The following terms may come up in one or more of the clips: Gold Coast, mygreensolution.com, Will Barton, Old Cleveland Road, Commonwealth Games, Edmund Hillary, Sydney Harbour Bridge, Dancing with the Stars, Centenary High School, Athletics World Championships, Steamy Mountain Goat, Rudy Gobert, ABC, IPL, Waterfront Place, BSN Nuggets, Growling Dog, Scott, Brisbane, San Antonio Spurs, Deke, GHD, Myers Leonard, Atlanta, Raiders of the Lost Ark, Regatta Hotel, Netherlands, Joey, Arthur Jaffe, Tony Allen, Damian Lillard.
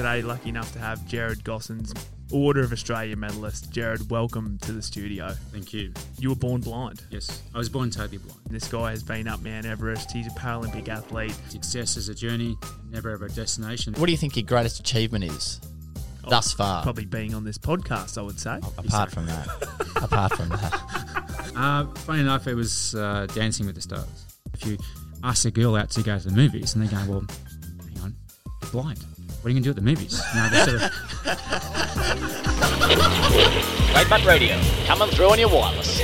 Today, lucky enough to have Jared Gossens, Order of Australia medalist. Jared, welcome to the studio. Thank you. You were born blind. Yes, I was born totally blind. This guy has been up Mount Everest. He's a Paralympic athlete. Success is a journey, never ever a destination. What do you think your greatest achievement is thus far? Probably being on this podcast, I would say. Apart from that. Funny enough, it was Dancing with the Stars. If you ask a girl out to go to the movies and they go, well, hang on, you're blind. What are you going to do at the movies? Trade Mutt Radio, coming through on your wireless.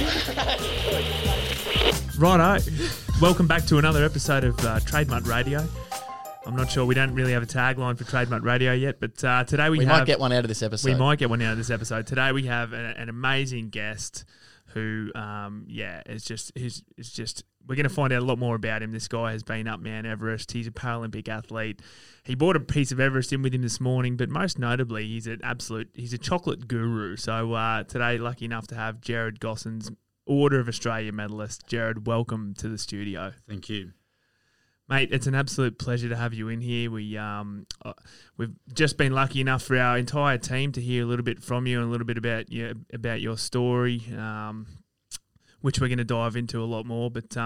Righto. Welcome back to another episode of Trade Mutt Radio. I'm not sure, we don't really have a tagline for Trade Mutt Radio yet, but today we might get one out of this episode. Today we have an amazing guest who, we're going to find out a lot more about him. This guy has been up Mount Everest. He's a Paralympic athlete. He brought a piece of Everest in with him this morning, but most notably, he's a chocolate guru. So today, lucky enough to have Jared Gossens, Order of Australia medalist. Jared, welcome to the studio. Thank you. Mate, it's an absolute pleasure to have you in here. We've just been lucky enough for our entire team to hear a little bit from you and a little bit about your story, which we're going to dive into a lot more. But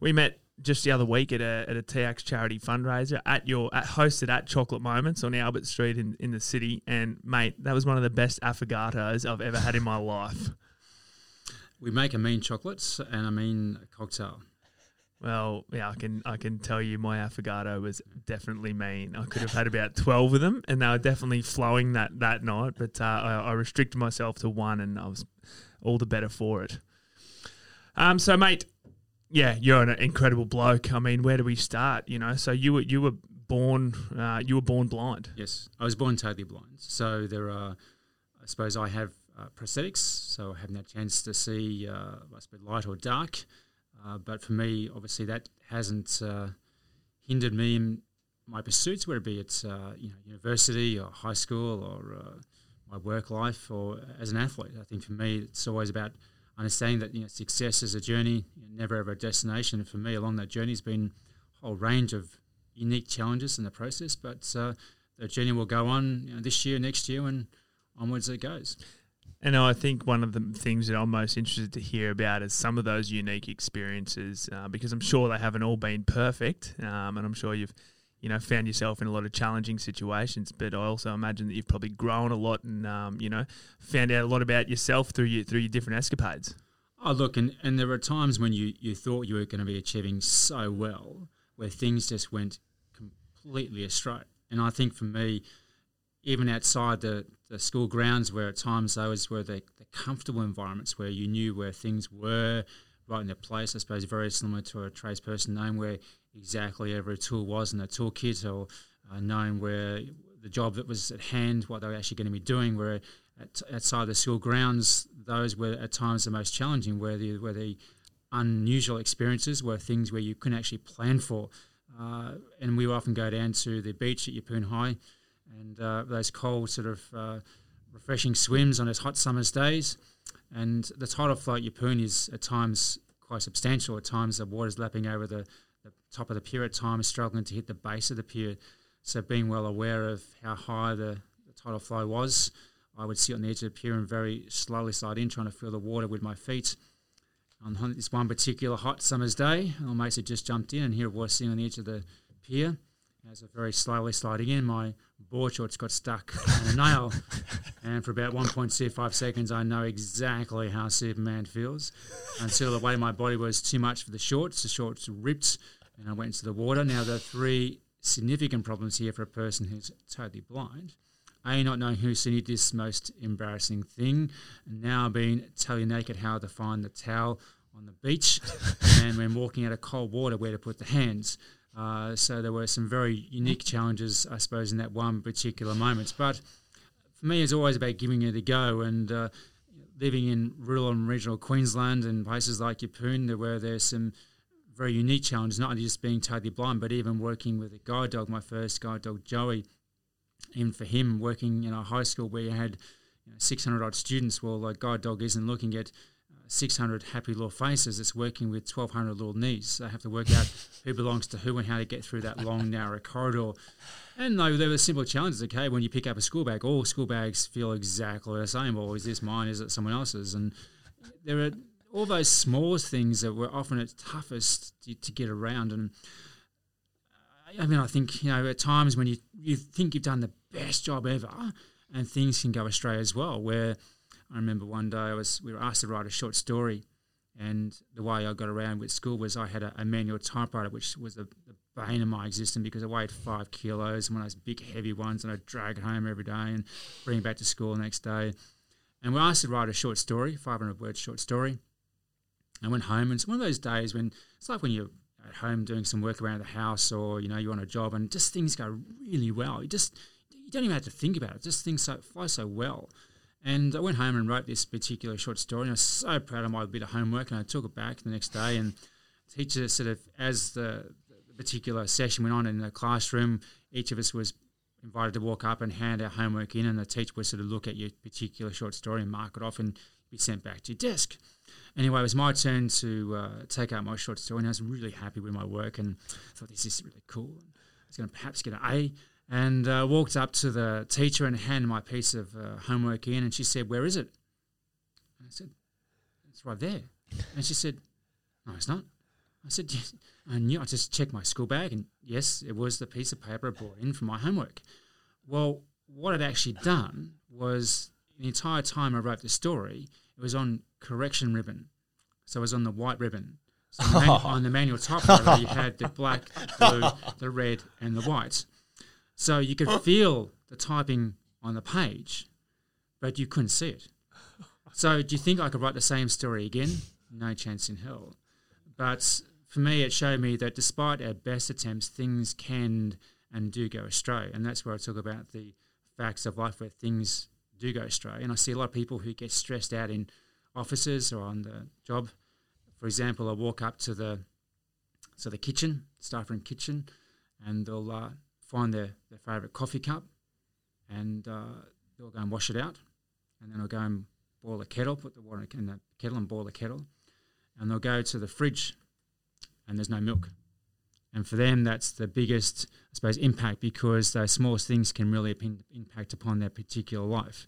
we met just the other week at a TX charity fundraiser hosted at Chocolate Moments on Albert Street in the city. And, mate, that was one of the best affogatos I've ever had in my life. We make a mean chocolates and a mean cocktail. Well, yeah, I can tell you my affogato was definitely mean. I could have had about 12 of them, and they were definitely flowing that night. But I restricted myself to one, and I was all the better for it. So, mate, yeah, you're an incredible bloke. I mean, where do we start? You know, so you were born blind. Yes, I was born totally blind. So there are, I suppose, I have prosthetics, so I have no chance to see, I suppose, light or dark. But for me, obviously, that hasn't hindered me in my pursuits, whether it be at university or high school or my work life or as an athlete. I think for me, it's always about understanding that success is a journey, never ever a destination. And for me, along that journey has been a whole range of unique challenges in the process. But the journey will go on this year, next year, and onwards it goes. And I think one of the things that I'm most interested to hear about is some of those unique experiences, because I'm sure they haven't all been perfect, and I'm sure you've, found yourself in a lot of challenging situations. But I also imagine that you've probably grown a lot and, found out a lot about yourself through your different escapades. Oh, look, and there were times when you thought you were going to be achieving so well, where things just went completely astray. And I think for me, even outside the school grounds, where at times those were the comfortable environments where you knew where things were right in their place, I suppose very similar to a tradesperson knowing where exactly every tool was in a toolkit, or knowing where the job that was at hand, what they were actually going to be doing, where outside the school grounds, those were at times the most challenging, where the unusual experiences were things where you couldn't actually plan for. And we would often go down to the beach at Yeppoon High, and those cold sort of refreshing swims on those hot summer's days. And the tidal flow at Yeppoon is at times quite substantial. At times the water's lapping over the top of the pier, at times struggling to hit the base of the pier. So being well aware of how high the tidal flow was, I would sit on the edge of the pier and very slowly slide in, trying to feel the water with my feet. On this one particular hot summer's day, my mates had just jumped in, and here I was sitting on the edge of the pier. As I very slowly sliding in, my board shorts got stuck on a nail. And for about 1.25 seconds, I know exactly how Superman feels, until the way my body was too much for the shorts. The shorts ripped, and I went into the water. Now, there are three significant problems here for a person who's totally blind. A, not knowing who sent you this most embarrassing thing. And now being totally naked, how to find the towel on the beach. And when walking out of cold water, where to put the hands. So there were some very unique challenges, I suppose, in that one particular moment. But for me, it's always about giving it a go. And living in rural and regional Queensland and places like Yeppoon, where there's some very unique challenges, not only just being totally blind, but even working with a guide dog, my first guide dog, Joey. Even for him, working in a high school where you had 600-odd students, well, a guide dog isn't looking at 600 happy little faces. It's working with 1,200 little knees. They have to work out who belongs to who and how to get through that long, narrow corridor. And no, there were simple challenges. Okay, when you pick up a school bag, all school bags feel exactly the same. Or is this mine? Is it someone else's? And there are all those smallest things that were often at toughest to get around. And I mean, I think, you know, at times when you think you've done the best job ever, and things can go astray as well, where I remember one day we were asked to write a short story, and the way I got around with school was I had a manual typewriter, which was the bane of my existence because I weighed 5 kilos, and one of those big heavy ones, and I'd drag it home every day and bring it back to school the next day. And we were asked to write a short story, 500-word short story. I went home, and it's one of those days when it's like when you're at home doing some work around the house, or, you know, you're on a job and just things go really well. You don't even have to think about it. Just things fly so well. And I went home and wrote this particular short story, and I was so proud of my bit of homework, and I took it back the next day, and the teacher sort of, as the particular session went on in the classroom, each of us was invited to walk up and hand our homework in, and the teacher would sort of look at your particular short story and mark it off and be sent back to your desk. Anyway, it was my turn to take out my short story, and I was really happy with my work, and I thought, this is really cool. I was going to perhaps get an A. And I walked up to the teacher and handed my piece of homework in, and she said, "Where is it?" And I said, "It's right there." And she said, "No, it's not." I said, "Yes." I knew. I just checked my school bag, and yes, it was the piece of paper I brought in for my homework. Well, what I'd actually done was the entire time I wrote the story, it was on correction ribbon. So it was on the white ribbon. So on the manual typewriter, you had the black, blue, the red, and the white. So you could feel the typing on the page, but you couldn't see it. So do you think I could write the same story again? No chance in hell. But for me, it showed me that despite our best attempts, things can and do go astray. And that's where I talk about the facts of life where things do go astray. And I see a lot of people who get stressed out in offices or on the job. For example, I walk up to the kitchen, staff room kitchen, and they'll find their favourite coffee cup, and they'll go and wash it out, and then they'll go and boil the kettle, put the water in the kettle and boil the kettle, and they'll go to the fridge, and there's no milk. And for them, that's the biggest, I suppose, impact, because those smallest things can really impact upon their particular life.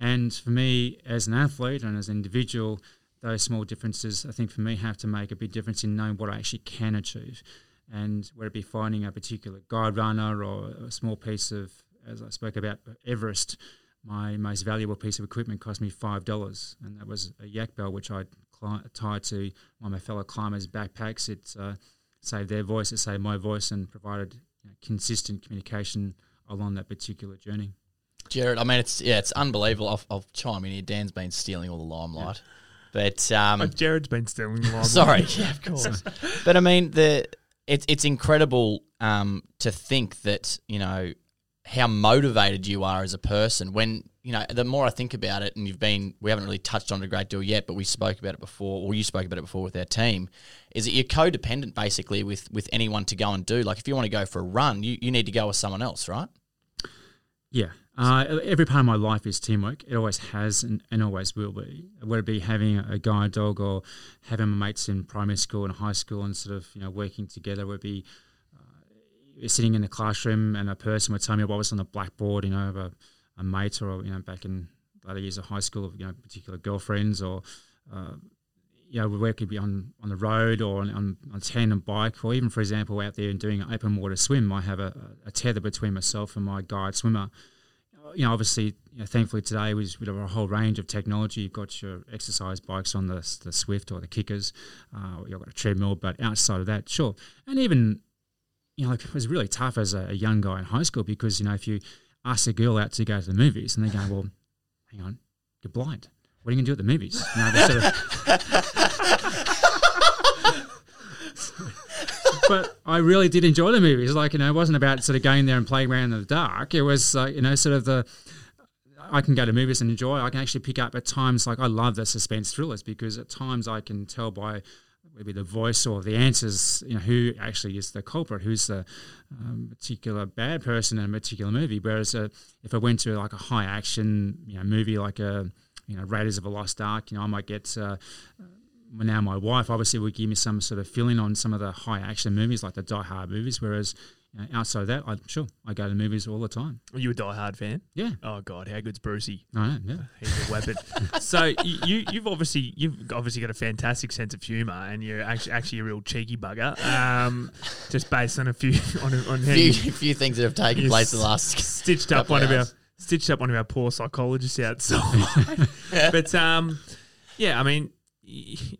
And for me, as an athlete and as an individual, those small differences, I think for me, have to make a big difference in knowing what I actually can achieve. And whether it be finding a particular guide runner or a small piece of, as I spoke about, Everest, my most valuable piece of equipment cost me $5, and that was a yak bell, which I tied to one of my fellow climbers' backpacks. It saved their voice, it saved my voice, and provided, you know, consistent communication along that particular journey. Jared, I mean, it's unbelievable. I'll chime in here. Dan's been stealing all the limelight. Yeah. But Jared's been stealing the limelight. Sorry, yeah, of course. But I mean, It's incredible to think that, you know, how motivated you are as a person when, you know, the more I think about it, and we haven't really touched on it a great deal yet, but we spoke about it before, or you spoke about it before with our team, is that you're codependent basically with anyone to go and do. Like if you want to go for a run, you need to go with someone else, right? Yeah. Every part of my life is teamwork. It always has and always will be. Whether it be having a guide dog or having my mates in primary school and high school and sort of, you know, working together. Whether it be sitting in the classroom and a person would tell me what was on the blackboard, you know, of a mate, or, you know, back in the later years of high school, of, you know, particular girlfriends, or, you know, we could be on the road or on tandem bike, or even, for example, out there and doing an open water swim. I have a tether between myself and my guide swimmer. You know, obviously, you know, thankfully today we have a whole range of technology. You've got your exercise bikes on the Swift or the Kickers. You've got a treadmill, but outside of that, sure. And even, you know, like it was really tough as a young guy in high school because, you know, if you ask a girl out to go to the movies and they go, well, hang on, you're blind. What are you going to do at the movies? You know, But I really did enjoy the movies. Like, you know, it wasn't about sort of going there and playing around in the dark. It was, you know, sort of I can go to movies and enjoy. I can actually pick up at times, like I love the suspense thrillers because at times I can tell by maybe the voice or the answers, you know, who actually is the culprit, who's the particular bad person in a particular movie. Whereas if I went to like a high action, you know, movie like a you know, Raiders of the Lost Ark. You know, I might get now my wife obviously would give me some sort of feeling on some of the high action movies like the Die Hard movies, whereas you know, outside of that, I go to movies all the time. Are you a Die Hard fan? Yeah. Oh God, how good's Brucey? I am. Yeah, he's a weapon. So you've obviously got a fantastic sense of humour, and you're actually a real cheeky bugger. Just based on a few things that have taken place in the last stitched up one of our poor psychologists outside. But yeah, I mean,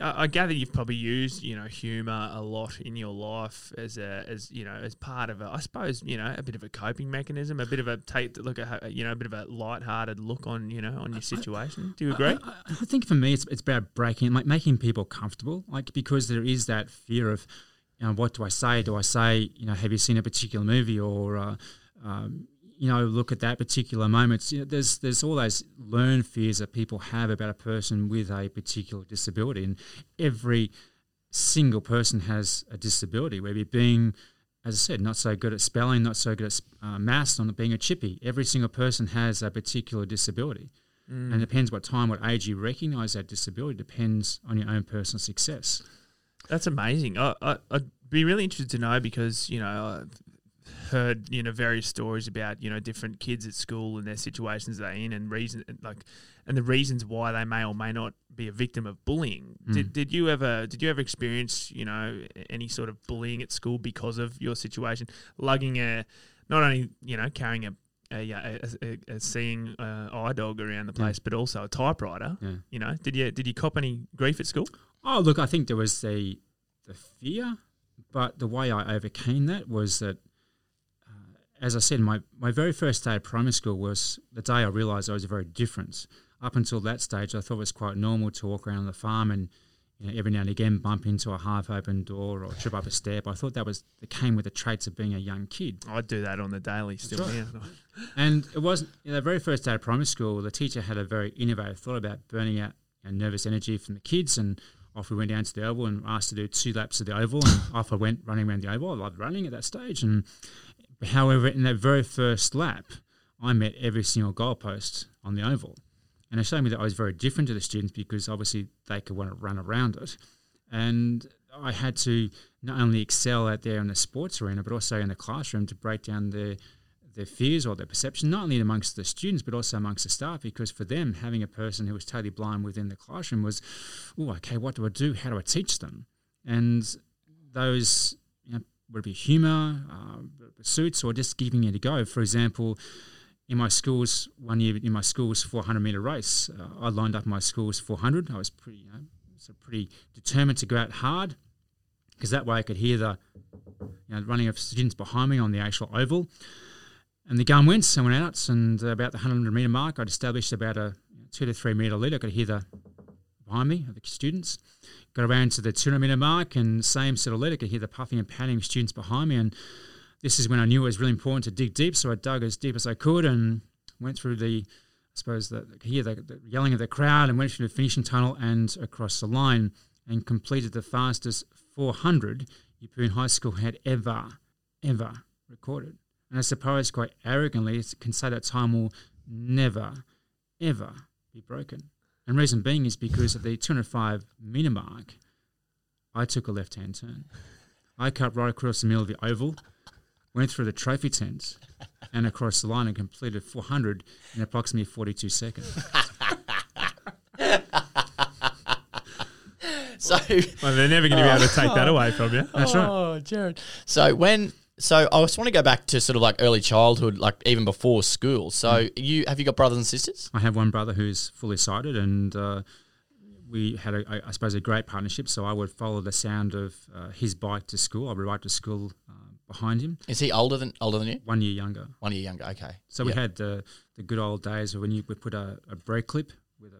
I gather you've probably used, you know, humour a lot in your life as part of a, I suppose, you know, a bit of a coping mechanism, a bit of a lighthearted look on, you know, on your situation. Do you agree? I think for me, it's about breaking, like making people comfortable, like because there is that fear of, you know, what do I say? Do I say, you know, have you seen a particular movie or, you know, look at that particular moment. You know, there's all those learned fears that people have about a person with a particular disability, and every single person has a disability, whether you're being, as I said, not so good at spelling, not so good at maths, not being a chippy. Every single person has a particular disability. Mm. And it depends what time, what age you recognise that disability, depends on your own personal success. That's amazing. I'd be really interested to know because, you know, heard, you know, various stories about, you know, different kids at school and their situations they're in and the reasons why they may or may not be a victim of bullying. Mm. Did you ever experience, you know, any sort of bullying at school because of your situation? Lugging carrying a seeing eye dog around the place, but also a typewriter. Yeah. You know, did you cop any grief at school? Oh, look, I think there was the fear, but the way I overcame that was that, as I said, my very first day of primary school was the day I realised I was very different. Up until that stage, I thought it was quite normal to walk around the farm and, you know, every now and again bump into a half-open door or trip up a step. I thought that came with the traits of being a young kid. I do that on the daily still now. Right. And it wasn't, you know, the very first day of primary school, the teacher had a very innovative thought about burning out, you know, nervous energy from the kids, and off we went down to the Oval and asked to do 2 laps of the Oval, and off I went running around the Oval. I loved running at that stage, and however, in that very first lap, I met every single goalpost on the oval. And it showed me that I was very different to the students because obviously they could want to run around it. And I had to not only excel out there in the sports arena but also in the classroom to break down their fears or their perception, not only amongst the students but also amongst the staff, because for them, having a person who was totally blind within the classroom was, oh, okay, what do I do? How do I teach them? And those, you know, would it be humour, suits, or just giving it a go? For example, in my school's 1 year, in my school's 400-metre race, I lined up my school's 400. I was pretty determined to go out hard because that way I could hear the, you know, running of students behind me on the actual oval. And the gun went, so I went out, and about the 100-metre mark, I'd established about a 2 to 3 metre lead. I could hear the behind me of the students. Got around to the 200-metre mark and same sort of lead. I could hear the puffing and panting of students behind me, and this is when I knew it was really important to dig deep, so I dug as deep as I could and went through the yelling of the crowd and went through the finishing tunnel and across the line and completed the fastest 400 Yeppoon High School had ever recorded. And I suppose quite arrogantly, I can say that time will never, ever be broken. And reason being is because of the 205-metre mark, I took a left-hand turn. I cut right across the middle of the oval, went through the trophy tent and across the line and completed 400 in approximately 42 seconds. So, well, they're never going to be able to take that away from you. That's right. Oh, Jared. So I just want to go back to sort of like early childhood, like even before school. So have you got brothers and sisters? I have one brother who's fully sighted, and we had, I suppose, a great partnership. So I would follow the sound of his bike to school. I would ride to school behind him. Is he older than you? 1 year younger. 1 year younger. Okay. So we had the good old days when you would put a brake clip with a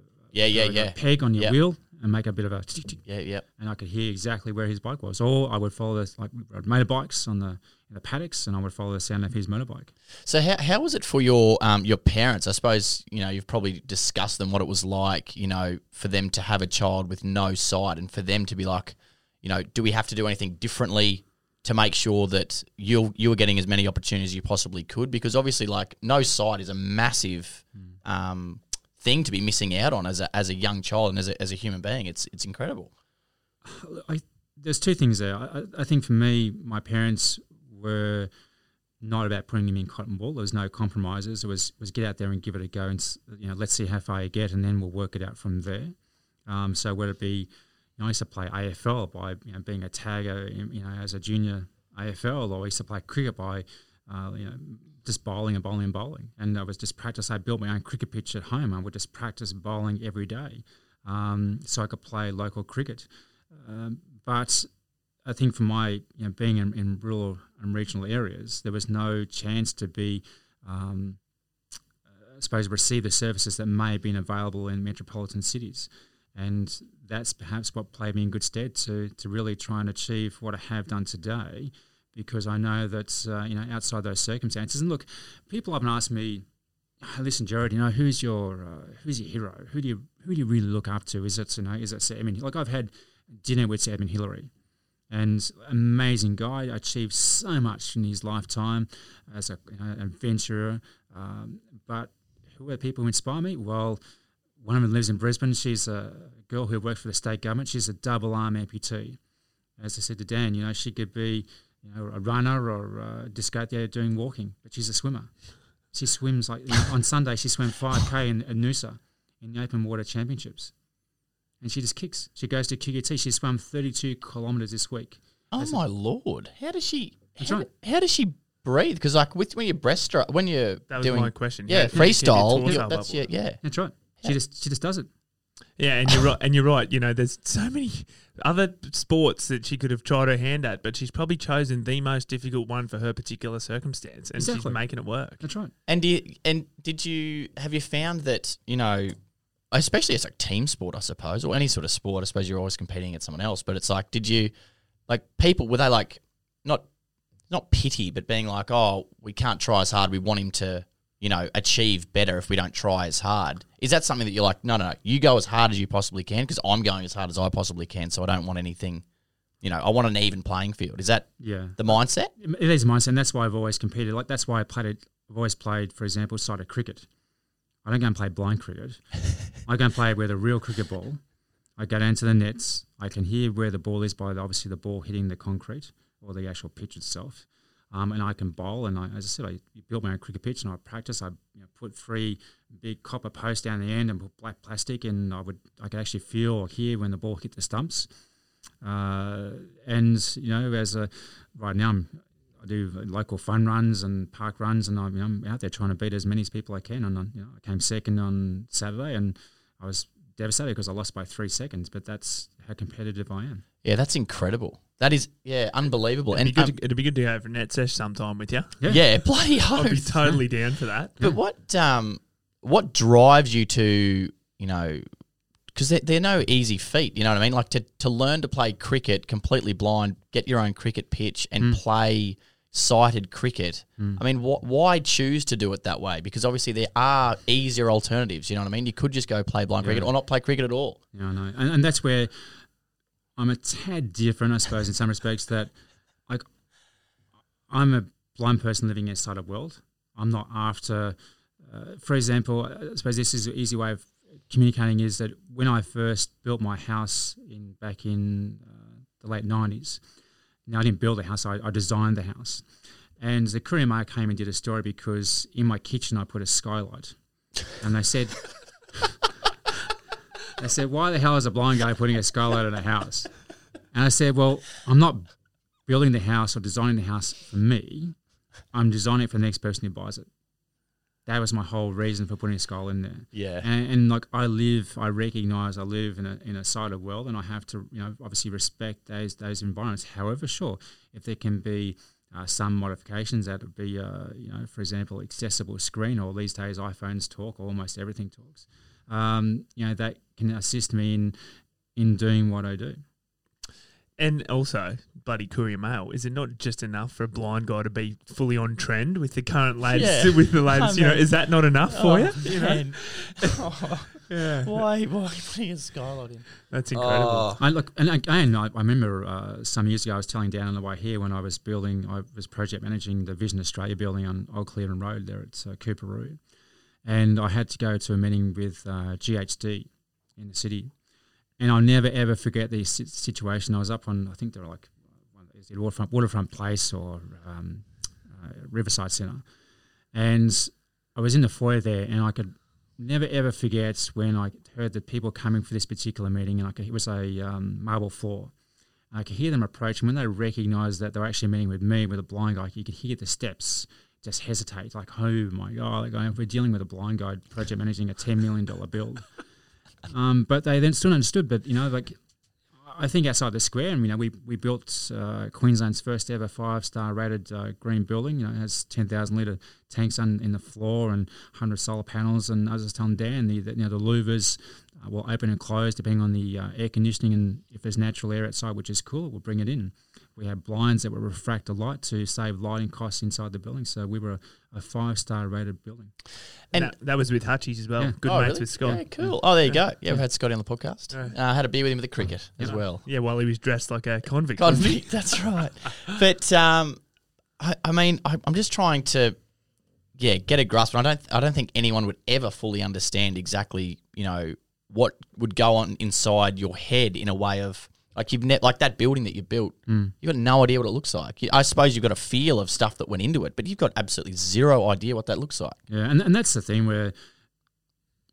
peg on your wheel and make a bit of a tick, tick. Yeah. And I could hear exactly where his bike was. Or I would follow this, like motorbikes on the paddocks, and I would follow the sound of his motorbike. So how was it for your parents? I suppose, you know, you've probably discussed them what it was like, you know, for them to have a child with no sight and for them to be like, you know, do we have to do anything differently to make sure that you were getting as many opportunities as you possibly could? Because obviously, like, no sight is a massive thing to be missing out on as a young child and as a human being. It's incredible. There's two things there. I think for me, my parents were not about putting him in cotton wool. There was no compromises. It was get out there and give it a go, and let's see how far you get, and then we'll work it out from there. So whether it be, I used to play AFL by being a tagger, as a junior AFL, or I used to play cricket by just bowling, and I was just practice. I built my own cricket pitch at home. I would just practice bowling every day, so I could play local cricket. But I think for my being in rural and regional areas, there was no chance to be, receive the services that may have been available in metropolitan cities. And that's perhaps what played me in good stead to really try and achieve what I have done today, because I know that, outside those circumstances. And look, people often ask me, listen, Jared, who's your hero? Who do you really look up to? Is it Edmund? Like, I've had dinner with Edmund Hillary. And amazing guy, achieved so much in his lifetime as an adventurer. But who are people who inspire me? Well, one of them lives in Brisbane. She's a girl who works for the state government. She's a double arm amputee. As I said to Dan, she could be a runner or a disc out there doing walking, but she's a swimmer. She swims on Sunday. She swam 5K in Noosa in the Open Water Championships. And she just kicks. She goes to QGT. She swam 32 kilometres this week. Oh, my Lord. How does she breathe? Because when you breaststroke, when you're doing... That was my question. Yeah, freestyle. That's right. Yeah. She just does it. Yeah, and you're right. There's so many other sports that she could have tried her hand at, but she's probably chosen the most difficult one for her particular circumstance, and she's making it work. That's right. And have you found that, especially it's like team sport, I suppose, or any sort of sport, I suppose you're always competing against someone else, but it's like, people, were they like, not pity, but being like, oh, we can't try as hard, we want him to, achieve better if we don't try as hard? Is that something that you're like, no, you go as hard as you possibly can, because I'm going as hard as I possibly can, so I don't want anything, I want an even playing field. Is that the mindset? It is a mindset, and that's why I've always competed. Like, that's why I've always played, for example, side of cricket. I don't go and play blind cricket. I go and play with a real cricket ball. I go down to the nets. I can hear where the ball is by obviously the ball hitting the concrete or the actual pitch itself. And I can bowl. And I built my own cricket pitch and I practice. I put 3 big copper posts down the end and put black plastic, and I could actually feel or hear when the ball hit the stumps. Right now I do local fun runs and park runs, and I'm out there trying to beat as many people I can. And I came second on Saturday, and I was devastated because I lost by 3 seconds. But that's how competitive I am. Yeah, that's incredible. That is, unbelievable. It'd be good to go for a net sesh sometime with you. Yeah bloody hope. I'd be totally down for that. But what drives you to, because they're no easy feat, you know what I mean? Like, to learn to play cricket completely blind, get your own cricket pitch and play sighted cricket. I mean, why choose to do it that way? Because obviously there are easier alternatives, you know what I mean? You could just go play blind cricket or not play cricket at all. Yeah, I know. And that's where I'm a tad different, I suppose, in some respects, that I'm a blind person living outside of world. I'm not after, for example, I suppose this is an easy way of communicating, is that when I first built my house back in the late 90s, now, I didn't build the house, I designed the house. And the courier mail came and did a story because in my kitchen I put a skylight. And they said, why the hell is a blind guy putting a skylight in a house? And I said, well, I'm not building the house or designing the house for me. I'm designing it for the next person who buys it. That was my whole reason for putting a skylight in there. Yeah. And I recognise I live in a sighted world, and I have to, obviously respect those environments. However, sure, if there can be some modifications that would be, for example, accessible screen, or these days iPhones talk, or almost everything talks, that can assist me in doing what I do. And also, bloody courier mail. Is it not just enough for a blind guy to be fully on trend with the current latest? Yeah. With the latest, is that not enough for you? Yeah. Why putting a skylight in? That's incredible. I remember some years ago I was telling Dan on the way here when I was project managing the Vision Australia building on Old Cleveland Road there at Coorparoo, and I had to go to a meeting with GHD in the city. And I'll never, ever forget the situation. I was up on, I think they were like, is it Waterfront Place or Riverside Centre. And I was in the foyer there, and I could never, ever forget when I heard the people coming for this particular meeting, and it was a marble floor. And I could hear them approach, and when they recognised that they were actually meeting with me, with a blind guy, you could hear the steps just hesitate, like, oh my God, like, we're dealing with a blind guy project managing a $10 million build. But they then still understood. But, you know, like, I think outside the square, and, you know, we built Queensland's first ever 5-star rated green building. You know, it has 10,000 litre tanks in the floor and 100 solar panels. And I was just telling Dan, the louvers will open and close depending on the air conditioning, and if there's natural air outside, which is cool, we'll bring it in. We had blinds that were refractor light to save lighting costs inside the building. So we were a 5-star rated building. And that was with Hutchies as well. Yeah. Good mates really? With Scott. Yeah, cool. Yeah. Oh, there you go. Yeah, we've had Scotty on the podcast. Yeah. I had a beer with him at the cricket as well. Yeah, while he was dressed like a convict. Convict, that's right. But, I'm just trying to, get a grasp. And I don't think anyone would ever fully understand exactly, you know, what would go on inside your head in a way of, like like that building that you built, you've got no idea what it looks like. I suppose you've got a feel of stuff that went into it, but you've got absolutely zero idea what that looks like. Yeah, and that's the thing where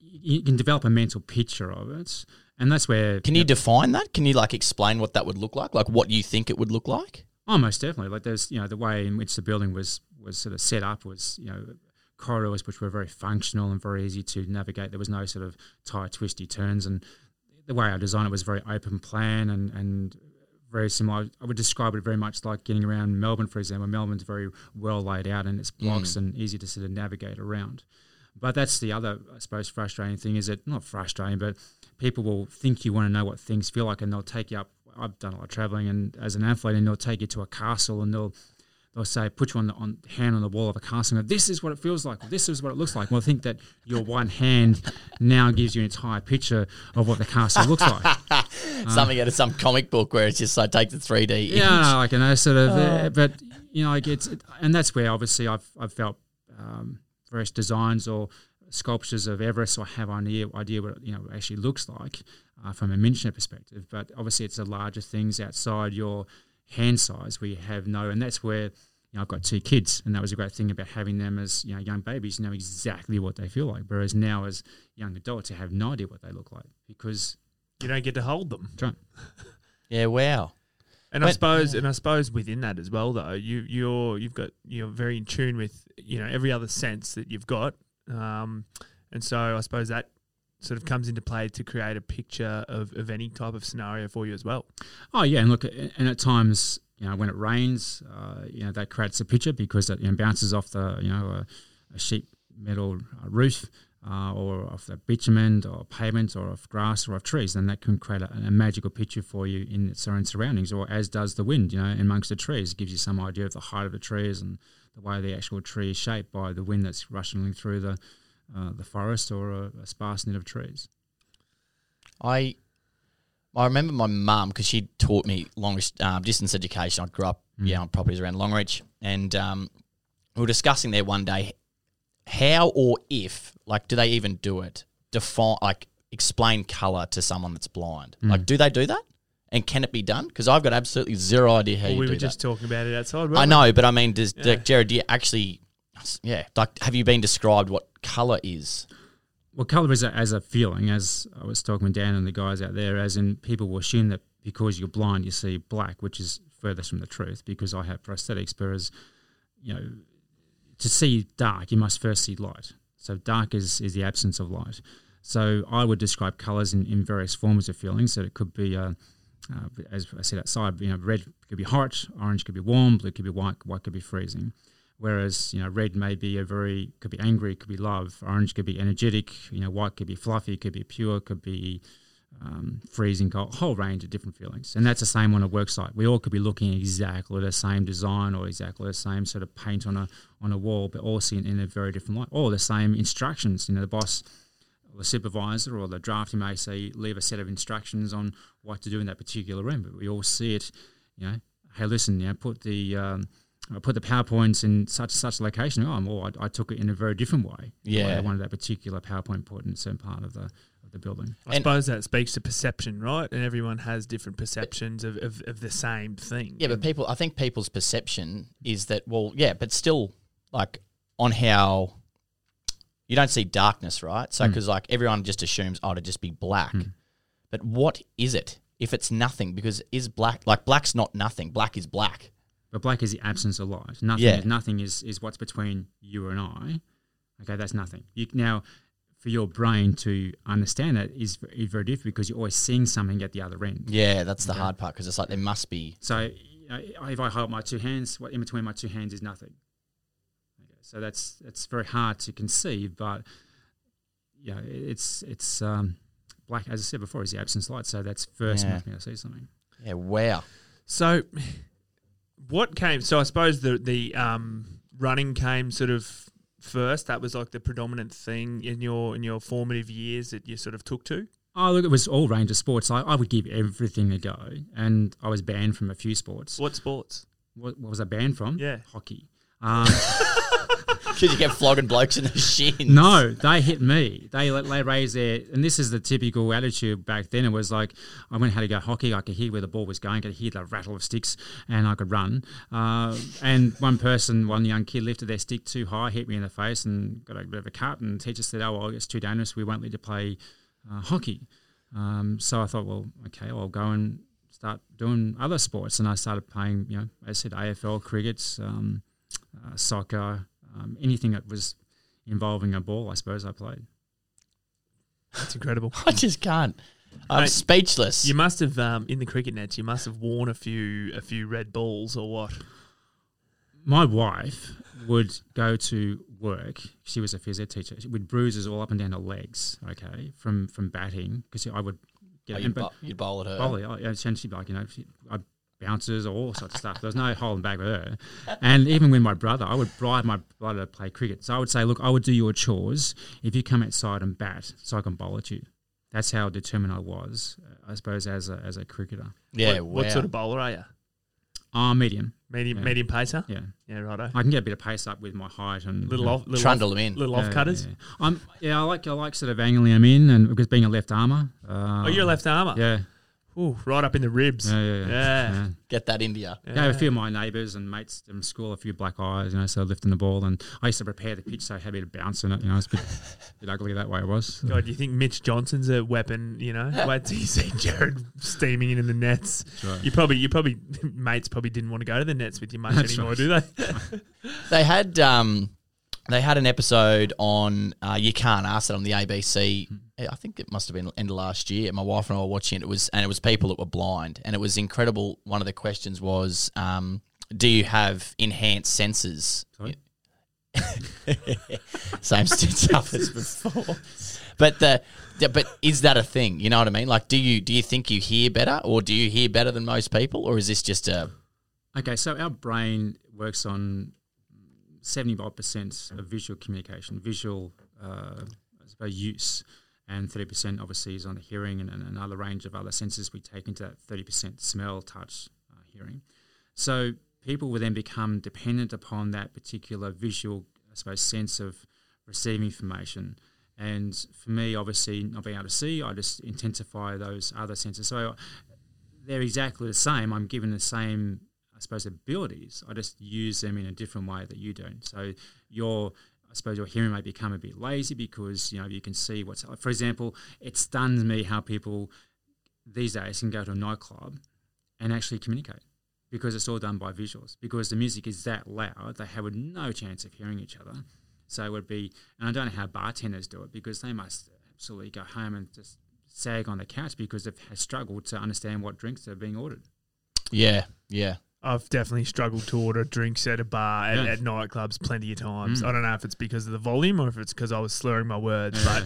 you can develop a mental picture of it, and that's where... Can you define that? Can you, like, explain what that would look like what you think it would look like? Oh, most definitely. Like, there's, you know, the way in which the building was sort of set up was, you know... corridors which were very functional and very easy to navigate. There was no sort of tight, twisty turns, and the way I designed it was very open plan and very similar. I would describe it very much like getting around Melbourne, for example. Melbourne's very well laid out and it's blocks and easy to sort of navigate around. But that's the other, I suppose, frustrating thing is that, not frustrating, but people will think you want to know what things feel like, and they'll take you up. I've done a lot of travelling and as an athlete, and they'll take you to a castle and they'll say, put you on hand on the wall of a castle and go, this is what it feels like, this is what it looks like. Well, I think that your one hand now gives you an entire picture of what the castle looks like. Something out of some comic book where it's just like, take the 3D image. Yeah, like, you know, sort of, but, you know, like and that's where obviously I've felt various designs or sculptures of Everest, so I have an idea what it, you know, actually looks like from a miniature perspective. But obviously it's the larger things outside your hand size where you have no, and that's where, you know, I've got 2 kids, and that was a great thing about having them as, you know, young babies, know exactly what they feel like, whereas now as young adults, you have no idea what they look like because you don't get to hold them. Right. Yeah, wow. And I suppose within that as well, though, you're very in tune with, you know, every other sense that you've got, and so I suppose that sort of comes into play to create a picture of any type of scenario for you as well. Oh, yeah, and look, and at times, you know, when it rains, you know, that creates a picture because it, you know, bounces off the, you know, a sheet metal roof or off the bitumen or pavement or off grass or off trees, then that can create a magical picture for you in its own surroundings, or as does the wind, you know, amongst the trees. It gives you some idea of the height of the trees and the way the actual tree is shaped by the wind that's rushing through the forest or a sparse net of trees. I remember my mum, because she taught me long distance education. I grew up on properties around Longreach, and we were discussing there one day how or if, like, do they even do it? Explain colour to someone that's blind. Mm. Like, do they do that? And can it be done? Because I've got absolutely zero idea how you do that. We were just talking about it outside. I know, but I mean, Jared, do you actually... Yeah, like, have you been described what colour is? Well, colour is as a feeling, as I was talking with Dan and the guys out there, as in people will assume that because you're blind you see black, which is furthest from the truth because I have prosthetics, whereas, you know, to see dark you must first see light. So dark is the absence of light. So I would describe colours in various forms of feelings. So it could be, as I said outside, you know, red could be hot, orange could be warm, blue could be white could be freezing. Whereas, you know, red may be could be angry, could be love, orange could be energetic, you know, white could be fluffy, could be pure, could be freezing cold, a whole range of different feelings. And that's the same on a work site. We all could be looking at exactly the same design or exactly the same sort of paint on a wall, but all seen in a very different light. Or the same instructions, you know, the boss or the supervisor or the drafter may say, leave a set of instructions on what to do in that particular room, but we all see it, you know, hey, listen, you know, put the I put the PowerPoints in such location. Oh, well, I took it in a very different way. Yeah, I wanted that particular PowerPoint put in a certain part of the building. I suppose that speaks to perception, right? And everyone has different perceptions of the same thing. Yeah, but people, I think people's perception is that, well, yeah, but still, like, on how you don't see darkness, right? So, because like everyone just assumes, oh, to just be black. But what is it if it's nothing? Because is black, like, black's not nothing. Black is black. But black is the absence of light. Nothing is what's between you and I. Okay, that's nothing. Now, for your brain to understand that is very difficult because you're always seeing something at the other end. Yeah, that's the hard part because it's like there must be. So, you know, if I hold my two hands, what in between my two hands is nothing. Okay, so that's very hard to conceive, but yeah, it's black, as I said before, is the absence of light. So that's first making us see something. Yeah, wow. So. What came? So I suppose the running came sort of first. That was like the predominant thing in your formative years that you sort of took to. Oh, look, it was all range of sports. I would give everything a go, and I was banned from a few sports. What sports? What was I banned from? Yeah, hockey. Should you get flogging blokes in the shins? No, they hit me. They raised their, and this is the typical attitude back then. It was like, I went and had to go hockey. I could hear where the ball was going. I could hear the rattle of sticks, and I could run. And one young kid lifted their stick too high, hit me in the face, and got a bit of a cut. And the teacher said, oh, well, it's too dangerous. We won't let you play hockey. So I thought, well, okay, I'll go and start doing other sports. And I started playing, you know, as I said, AFL, cricket, soccer. Anything that was involving a ball, I suppose I played. That's incredible. I just can't. I'm speechless. You must have in the cricket nets. You must have worn a few red balls or what? My wife would go to work. She was a physio teacher with bruises all up and down her legs. Okay, from batting because I would get. Oh, you'd bowl at her. She'd be like, you know, bounces or all sorts of stuff. There was no holding back with her. And even with my brother, I would bribe my brother to play cricket. So I would say, look, I would do your chores if you come outside and bat so I can bowl at you. That's how determined I was, I suppose, as a cricketer. Yeah, what sort of bowler are you? Medium. Medium pacer? Yeah. Yeah, righto. I can get a bit of pace up with my height and trundle them in. Little off cutters. Yeah. I like sort of angling them in and because being a left armer. You're a left armer? Yeah. Ooh, right up in the ribs. Yeah. Get that India. Yeah. A few of my neighbours and mates from school, a few black eyes, you know, so lifting the ball. And I used to prepare the pitch so happy to bounce in it. You know, it's a bit ugly that way it was. So. God, do you think Mitch Johnson's a weapon, you know? Wait till you see Jared steaming in the nets. Right. You probably mates probably didn't want to go to the nets with you much anymore, right. Do they? They had an episode on You Can't Ask That on the ABC. I think it must have been end of last year. My wife and I were watching it. It was people that were blind, and it was incredible. One of the questions was, "Do you have enhanced senses?" Same stuff as before. But is that a thing? You know what I mean? Like, do you think you hear better, or do you hear better than most people, or is this just a? Okay, so our brain works on 75% of visual communication, use. And 30% obviously is on the hearing and another range of other senses we take into that 30% smell, touch, hearing. So people will then become dependent upon that particular visual, I suppose, sense of receiving information. And for me, obviously, not being able to see, I just intensify those other senses. So they're exactly the same. I'm given the same, I suppose, abilities. I just use them in a different way that you don't. So your hearing may become a bit lazy because, you know, you can see what's... For example, it stuns me how people these days can go to a nightclub and actually communicate because it's all done by visuals, because the music is that loud, they have no chance of hearing each other. So it would be... And I don't know how bartenders do it because they must absolutely go home and just sag on the couch because they've struggled to understand what drinks are being ordered. Yeah, yeah. I've definitely struggled to order drinks at a bar at nightclubs plenty of times. I don't know if it's because of the volume or if it's because I was slurring my words, but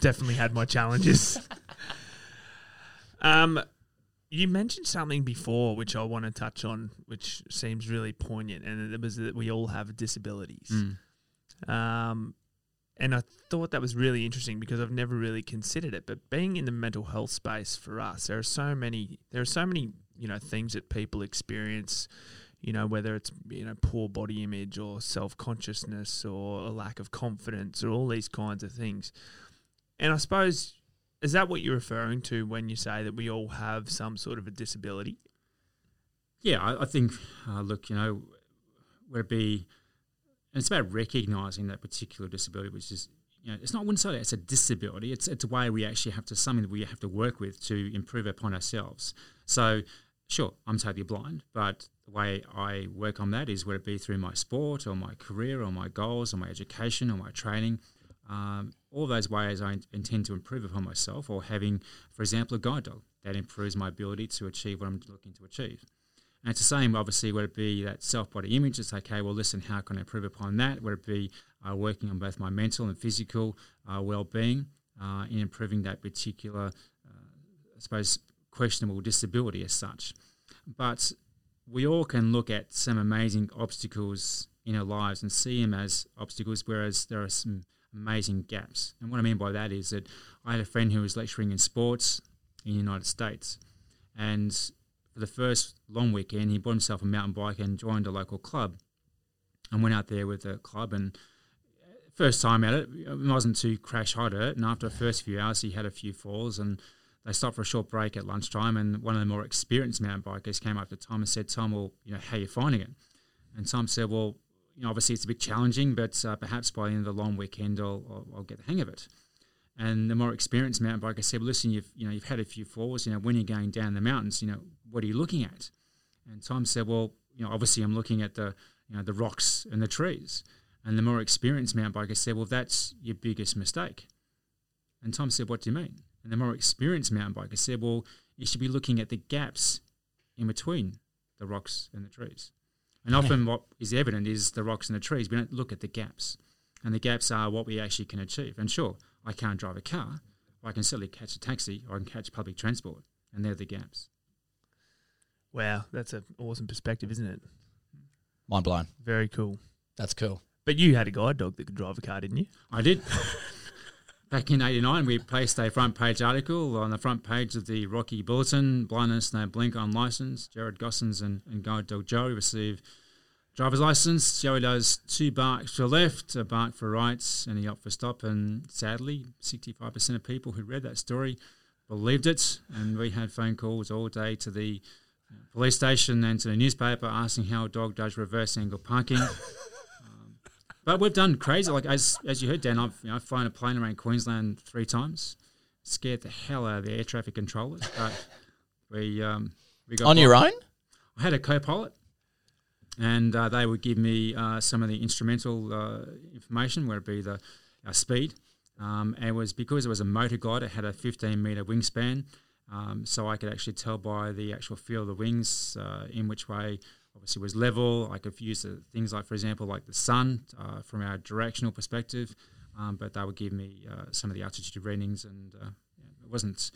definitely had my challenges. You mentioned something before which I want to touch on, which seems really poignant, and it was that we all have disabilities. And I thought that was really interesting because I've never really considered it, but being in the mental health space for us, there are so many you know, things that people experience, you know, whether it's, you know, poor body image or self-consciousness or a lack of confidence or all these kinds of things. And I suppose, is that what you're referring to when you say that we all have some sort of a disability? Yeah, I think, look, you know, whether it be, and it's about recognising that particular disability, which is, you know, it's not, I wouldn't say that it's a disability, it's a way we actually have to, something that we have to work with to improve upon ourselves. So, sure, I'm totally blind, but the way I work on that is whether it be through my sport or my career or my goals or my education or my training, all those ways I intend to improve upon myself, or having, for example, a guide dog that improves my ability to achieve what I'm looking to achieve. And it's the same, obviously, whether it be that self-body image, it's okay, well, listen, how can I improve upon that? Whether it be working on both my mental and physical well-being in improving that particular, I suppose, questionable disability as such. But we all can look at some amazing obstacles in our lives and see them as obstacles, whereas there are some amazing gaps. And what I mean by that is that I had a friend who was lecturing in sports in the United States, and for the first long weekend, he bought himself a mountain bike and joined a local club and went out there with the club. And first time at it, it wasn't too crash hot at it. And after the first few hours, he had a few falls, and they stopped for a short break at lunchtime. And one of the more experienced mountain bikers came up to Tom and said, "Tom, well, you know, how are you finding it?" And Tom said, "Well, you know, obviously it's a bit challenging, but perhaps by the end of the long weekend, I'll get the hang of it." And the more experienced mountain biker said, "Well, listen, you've had a few falls. You know, when you're going down the mountains, you know, what are you looking at?" And Tom said, "Well, you know, obviously I'm looking at the, you know, the rocks and the trees." And the more experienced mountain biker said, "Well, that's your biggest mistake." And Tom said, "What do you mean?" And the more experienced mountain biker said, "Well, you should be looking at the gaps in between the rocks and the trees." And often what is evident is the rocks and the trees. We don't look at the gaps. And the gaps are what we actually can achieve. And sure, I can't drive a car, but I can certainly catch a taxi, or I can catch public transport, and they're the gaps. Wow, that's an awesome perspective, isn't it? Mind blown. Very cool. That's cool. But you had a guide dog that could drive a car, didn't you? I did. Back in '89, we placed a front page article on the front page of the Rocky Bulletin, "Blindness No Blink on License, Jared Gossels and guide dog Joey receive driver's license. Joey does 2 barks for left, a bark for right, and a yelp for stop." And sadly, 65% of people who read that story believed it. And we had phone calls all day to the police station and to the newspaper asking how a dog does reverse angle parking. But we've done crazy, like as you heard, Dan, I've, you know, flown a plane around Queensland 3 times, scared the hell out of the air traffic controllers. But we got on your own. I had a co-pilot. And they would give me some of the instrumental information, whether it be the speed. And it was because it was a motor glide, it had a 15-metre wingspan, so I could actually tell by the actual feel of the wings in which way, obviously, was level. I could use things like, for example, like the sun from our directional perspective, but they would give me some of the altitude readings, and it wasn't.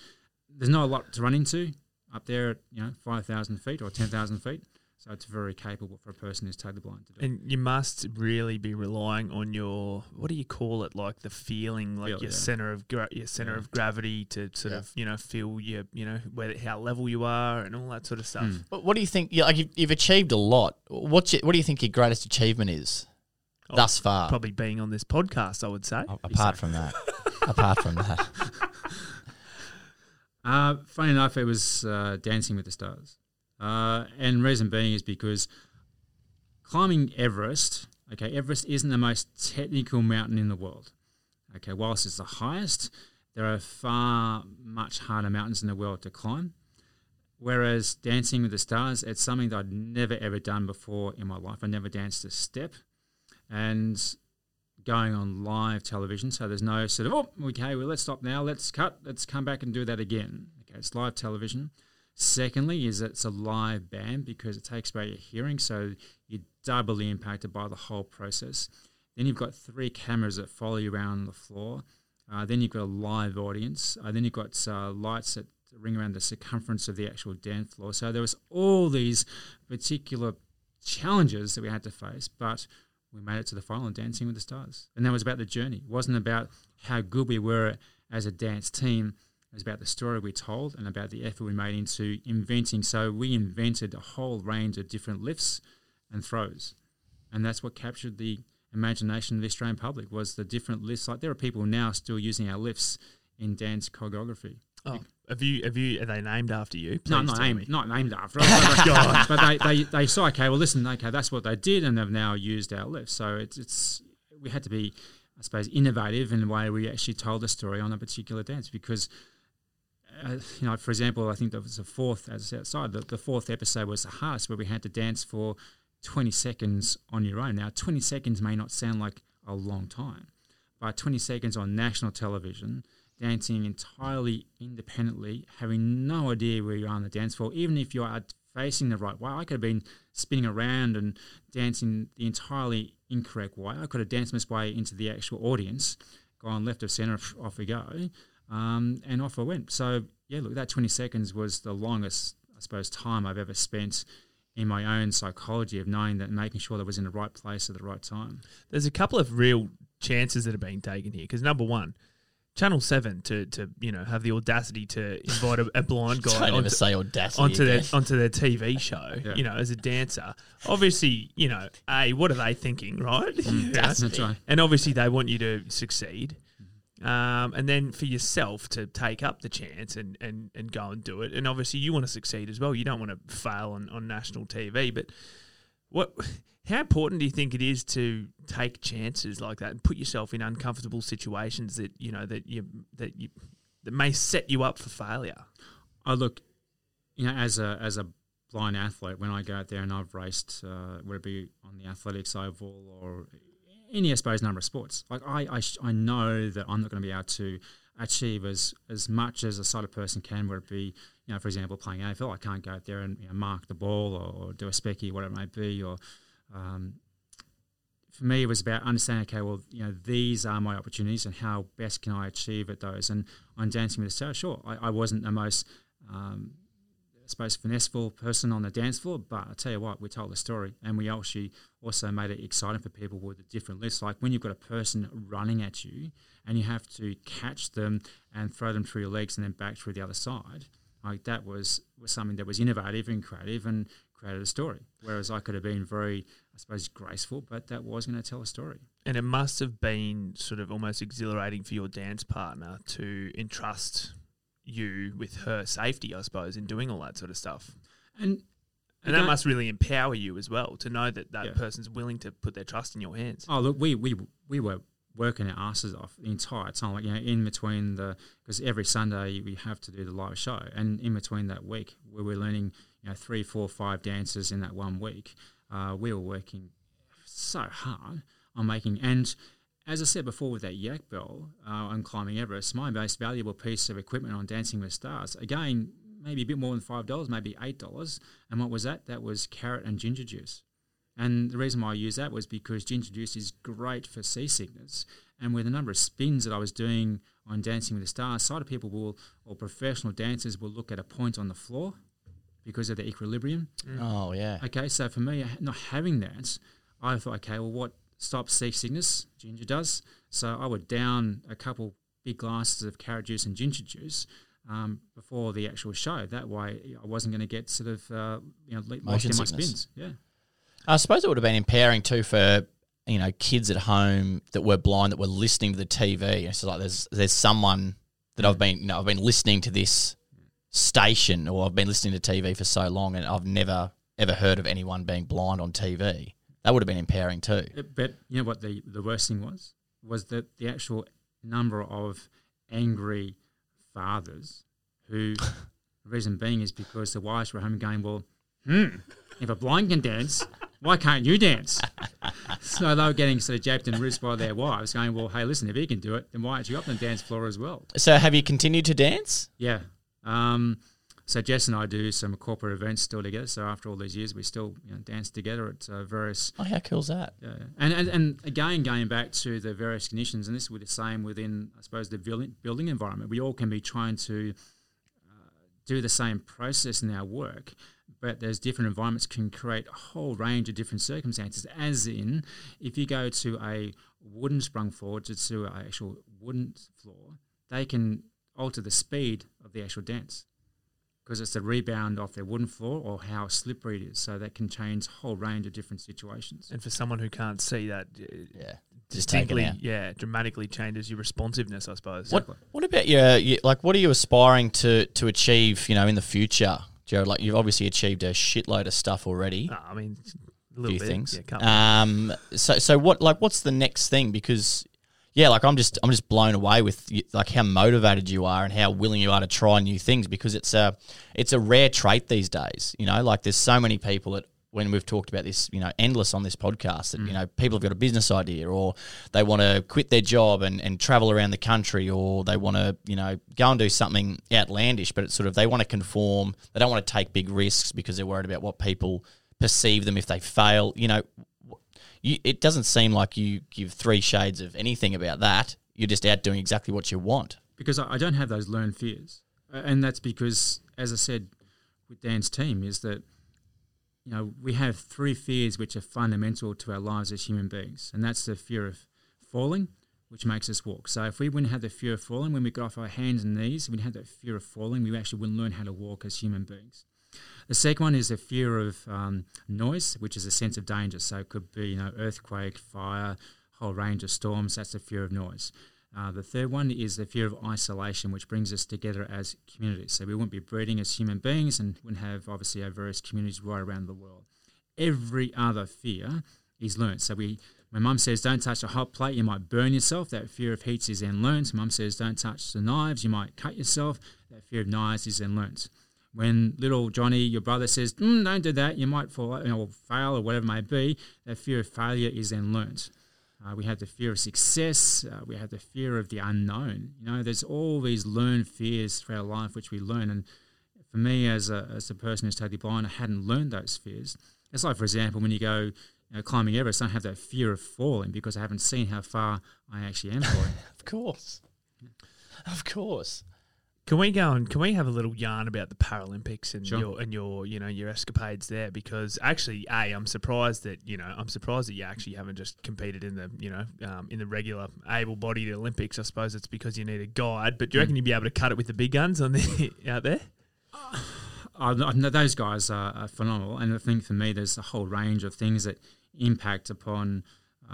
There's not a lot to run into up there at 5,000 feet or 10,000 feet. So it's very capable for a person who's totally blind to do. And you must really be relying on your, what do you call it, like the feeling, like your center of gravity to sort of feel your whether how level you are and all that sort of stuff. But what do you think? Like you've achieved a lot. What do you think your greatest achievement is thus far? Probably being on this podcast, I would say. Apart from that. Funny enough, it was Dancing with the Stars. And reason being is because climbing Everest, Everest isn't the most technical mountain in the world. Whilst it's the highest, there are far much harder mountains in the world to climb. Whereas Dancing with the Stars, it's something that I'd never, ever done before in my life. I never danced a step. And going on live television, so there's no sort of, let's stop now, let's cut, let's come back and do that again. It's live television. Secondly is it's a live band because it takes away your hearing, so you're doubly impacted by the whole process. Then you've got 3 cameras that follow you around the floor. Then you've got a live audience. Then you've got lights that ring around the circumference of the actual dance floor. So there was all these particular challenges that we had to face, but we made it to the final, Dancing with the Stars. And that was about the journey. It wasn't about how good we were as a dance team. It was about the story we told and about the effort we made into inventing. So we invented a whole range of different lifts and throws. And that's what captured the imagination of the Australian public, was the different lifts. Like, there are people now still using our lifts in dance choreography. Oh, have you? Are they named after you? Please, no, not named after. God. But they saw, okay, well, listen, okay, that's what they did, and they've now used our lifts. So it's we had to be, I suppose, innovative in the way we actually told the story on a particular dance, because, for example, I think that was the fourth, as I said outside, the fourth episode was the hardest, where we had to dance for 20 seconds on your own. Now, 20 seconds may not sound like a long time, but 20 seconds on national television, dancing entirely independently, having no idea where you are on the dance floor, even if you are facing the right way. I could have been spinning around and dancing the entirely incorrect way. I could have danced this way into the actual audience, gone left of centre, off we go, and off I went. So, yeah, look, that 20 seconds was the longest, I suppose, time I've ever spent in my own psychology of knowing that, making sure that I was in the right place at the right time. There's a couple of real chances that are being taken here, because, number one, Channel 7 to have the audacity to invite a blind guy onto their TV show, yeah, as a dancer. Obviously, what are they thinking, right? Yeah. And obviously they want you to succeed. And then for yourself to take up the chance and go and do it. And obviously you want to succeed as well. You don't want to fail on national TV. But how important do you think it is to take chances like that and put yourself in uncomfortable situations that may set you up for failure? I look, as a blind athlete, when I go out there and I've raced, whether it be on the athletics oval or any, I suppose, number of sports, like I know that I'm not going to be able to achieve as much as a sighted person can, whether it be, for example, playing AFL. I can't go out there and mark the ball or do a specky, whatever it may be. Or for me, it was about understanding, okay, well, these are my opportunities and how best can I achieve at those. And on Dancing with the Stars, sure, I wasn't the most, I suppose, finesseful person on the dance floor, but I tell you what, we told the story, and we actually also made it exciting for people with the different lifts. Like, when you've got a person running at you and you have to catch them and throw them through your legs and then back through the other side, like, that was something that was innovative and creative and created a story. Whereas I could have been very, I suppose, graceful, but that was going to tell a story. And it must have been sort of almost exhilarating for your dance partner to entrust you with her safety, I suppose, in doing all that sort of stuff. And that must really empower you as well, to know that person's willing to put their trust in your hands. Oh, look, we were working our asses off the entire time, like, in between because every Sunday we have to do the live show, and in between that week we were learning, 3, 4, 5 dances in that one week. We were working so hard on making, and as I said before with that yak bell on climbing Everest, my most valuable piece of equipment on Dancing with Stars, again, maybe a bit more than $5, maybe $8. And what was that? That was carrot and ginger juice. And the reason why I used that was because ginger juice is great for seasickness. And with the number of spins that I was doing on Dancing with the Stars, sighted people or professional dancers will look at a point on the floor because of the equilibrium. Oh, yeah. Okay, so for me, not having that, I thought, okay, well, what stops seasickness? Ginger does. So I would down a couple big glasses of carrot juice and ginger juice before the actual show. That way I wasn't going to get sort of, lost in my spins. Yeah. I suppose it would have been empowering too for, kids at home that were blind, that were listening to the TV. It's like there's someone that I've been listening to this station, or I've been listening to TV for so long, and I've never ever heard of anyone being blind on TV. That would have been empowering too. But you know what the worst thing was that the actual number of angry fathers who, the reason being is because the wives were home going, well, if a blind can dance, why can't you dance? So they were getting sort of jabbed and rizzed by their wives going, well, hey, listen, if he can do it, then why aren't you up on the dance floor as well? So have you continued to dance? Yeah. So Jess and I do some corporate events still together. So after all these years, we still dance together at various. Oh, how cool is that? Yeah, and again, going back to the various conditions, and this would be the same within, I suppose, the building environment. We all can be trying to do the same process in our work, but those different environments can create a whole range of different circumstances. As in, if you go to a wooden sprung floor to an actual wooden floor, they can alter the speed of the actual dance because it's the rebound off their wooden floor or how slippery it is. So that contains a whole range of different situations. And for someone who can't see that, dramatically changes your responsiveness, I suppose. What about your like? What are you aspiring to achieve? You know, in the future, Jared. Like you've obviously achieved a shitload of stuff already. I mean, a little bit. Things. Yeah, so what? Like, what's the next thing? Because yeah, like I'm just blown away with like how motivated you are and how willing you are to try new things because it's a rare trait these days. You know, like there's so many people that when we've talked about this, you know, endless on this podcast that, you know, people have got a business idea or they want to quit their job and travel around the country or they want to, you know, go and do something outlandish, but it's sort of they want to conform. They don't want to take big risks because they're worried about what people perceive them if they fail, you know. It doesn't seem like you give three shades of anything about that. You're just out doing exactly what you want. Because I don't have those learned fears. And that's because, as I said with Dan's team, is that, you know, we have three fears which are fundamental to our lives as human beings. And that's the fear of falling, which makes us walk. So if we wouldn't have the fear of falling, when we got off our hands and knees, we'd have that fear of falling, we actually wouldn't learn how to walk as human beings. The second one is a fear of noise, which is a sense of danger. So it could be, you know, earthquake, fire, whole range of storms. That's the fear of noise. The third one is the fear of isolation, which brings us together as communities. So we wouldn't be breeding as human beings and wouldn't have, obviously, our various communities right around the world. Every other fear is learnt. So my mum says, don't touch a hot plate, you might burn yourself. That fear of heat is then learnt. Mum says, don't touch the knives, you might cut yourself. That fear of knives is then learnt. When little Johnny, your brother, says, don't do that, you might fall or fail or whatever it may be, that fear of failure is then learnt. We have the fear of success. We have the fear of the unknown. You know, there's all these learned fears throughout life which we learn. And for me, as a person who's totally blind, I hadn't learned those fears. It's like, for example, when you go climbing Everest, I don't have that fear of falling because I haven't seen how far I actually am falling. Of course. Can we go and have a little yarn about the Paralympics and sure. your escapades there? Because actually, I'm surprised that you actually haven't just competed in the in the regular able-bodied Olympics. I suppose it's because you need a guide. But do you reckon you'd be able to cut it with the big guns on the out there? Those guys are phenomenal, and I think for me, there's a whole range of things that impact upon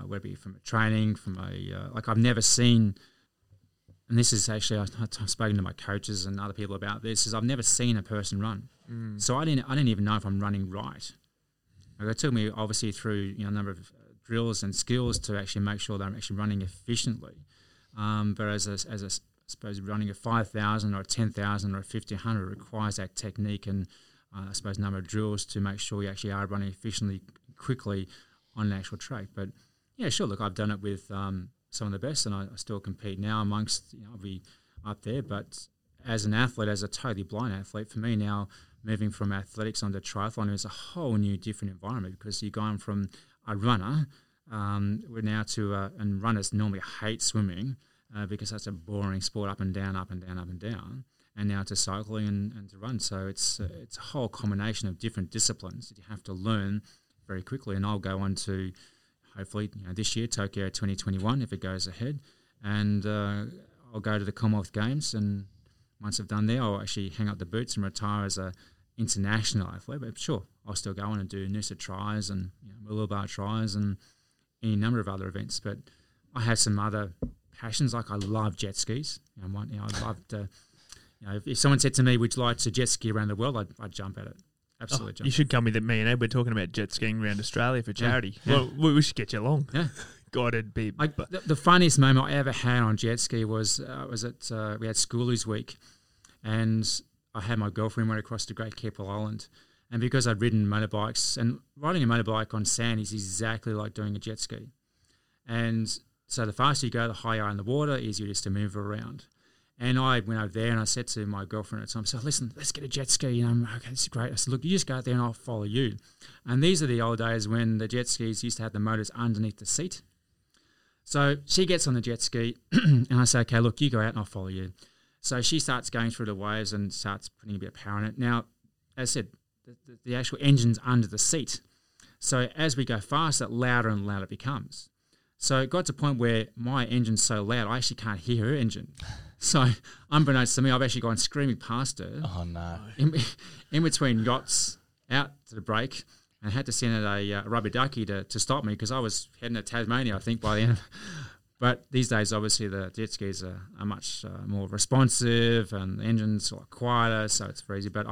whether it be from a training, from a I've never seen. And this is actually, I've spoken to my coaches and other people about this, is I've never seen a person run. So I didn't even know if I'm running right. Like it took me obviously through a number of drills and skills to actually make sure that I'm actually running efficiently. But as I suppose running a 5,000 or a 10,000 or a 1,500 requires that technique and I suppose number of drills to make sure you actually are running efficiently quickly on an actual track. But yeah, sure, look, I've done it with... some of the best, and I still compete now amongst, I'll be up there, but as an athlete, as a totally blind athlete, for me now, moving from athletics onto triathlon is a whole new different environment because you're going from a runner, we're now to, and runners normally hate swimming because that's a boring sport, up and down, up and down, up and now to cycling and to run. So it's a whole combination of different disciplines that you have to learn very quickly, and I'll go on to... hopefully, this year, Tokyo 2021, if it goes ahead. And I'll go to the Commonwealth Games. And once I've done there, I'll actually hang up the boots and retire as an international athlete. But sure, I'll still go on and do Noosa tries and Mooloolbar tries and any number of other events. But I have some other passions. Like I love jet skis. I love to... if someone said to me, would you like to jet ski around the world, I'd jump at it. Absolutely, John. You should come with me and Ed. We're talking about jet skiing around Australia for charity. Yeah. Well, we should get you along. Yeah. God, it'd be... The funniest moment I ever had on jet ski was we had Schoolies Week, and I had my girlfriend went across to Great Keppel Island, and because I'd ridden motorbikes, and riding a motorbike on sand is exactly like doing a jet ski. And so the faster you go, the higher you are in the water, easier just to move around. And I went over there and I said to my girlfriend at the time, I said, listen, let's get a jet ski. Okay, this is great. I said, look, you just go out there and I'll follow you. And these are the old days when the jet skis used to have the motors underneath the seat. So she gets on the jet ski and I say, okay, look, you go out and I'll follow you. So she starts going through the waves and starts putting a bit of power in it. Now, as I said, the actual engine's under the seat. So as we go faster, louder and louder it becomes. So it got to a point where my engine's so loud, I actually can't hear her engine. So unbeknownst to me, I've actually gone screaming past her. Oh, no. In between yachts out to the break, and I had to send out a rubber ducky to stop me because I was heading to Tasmania, I think, by then. But these days, obviously, the jet skis are much more responsive and the engine's a lot quieter, so it's very easy. But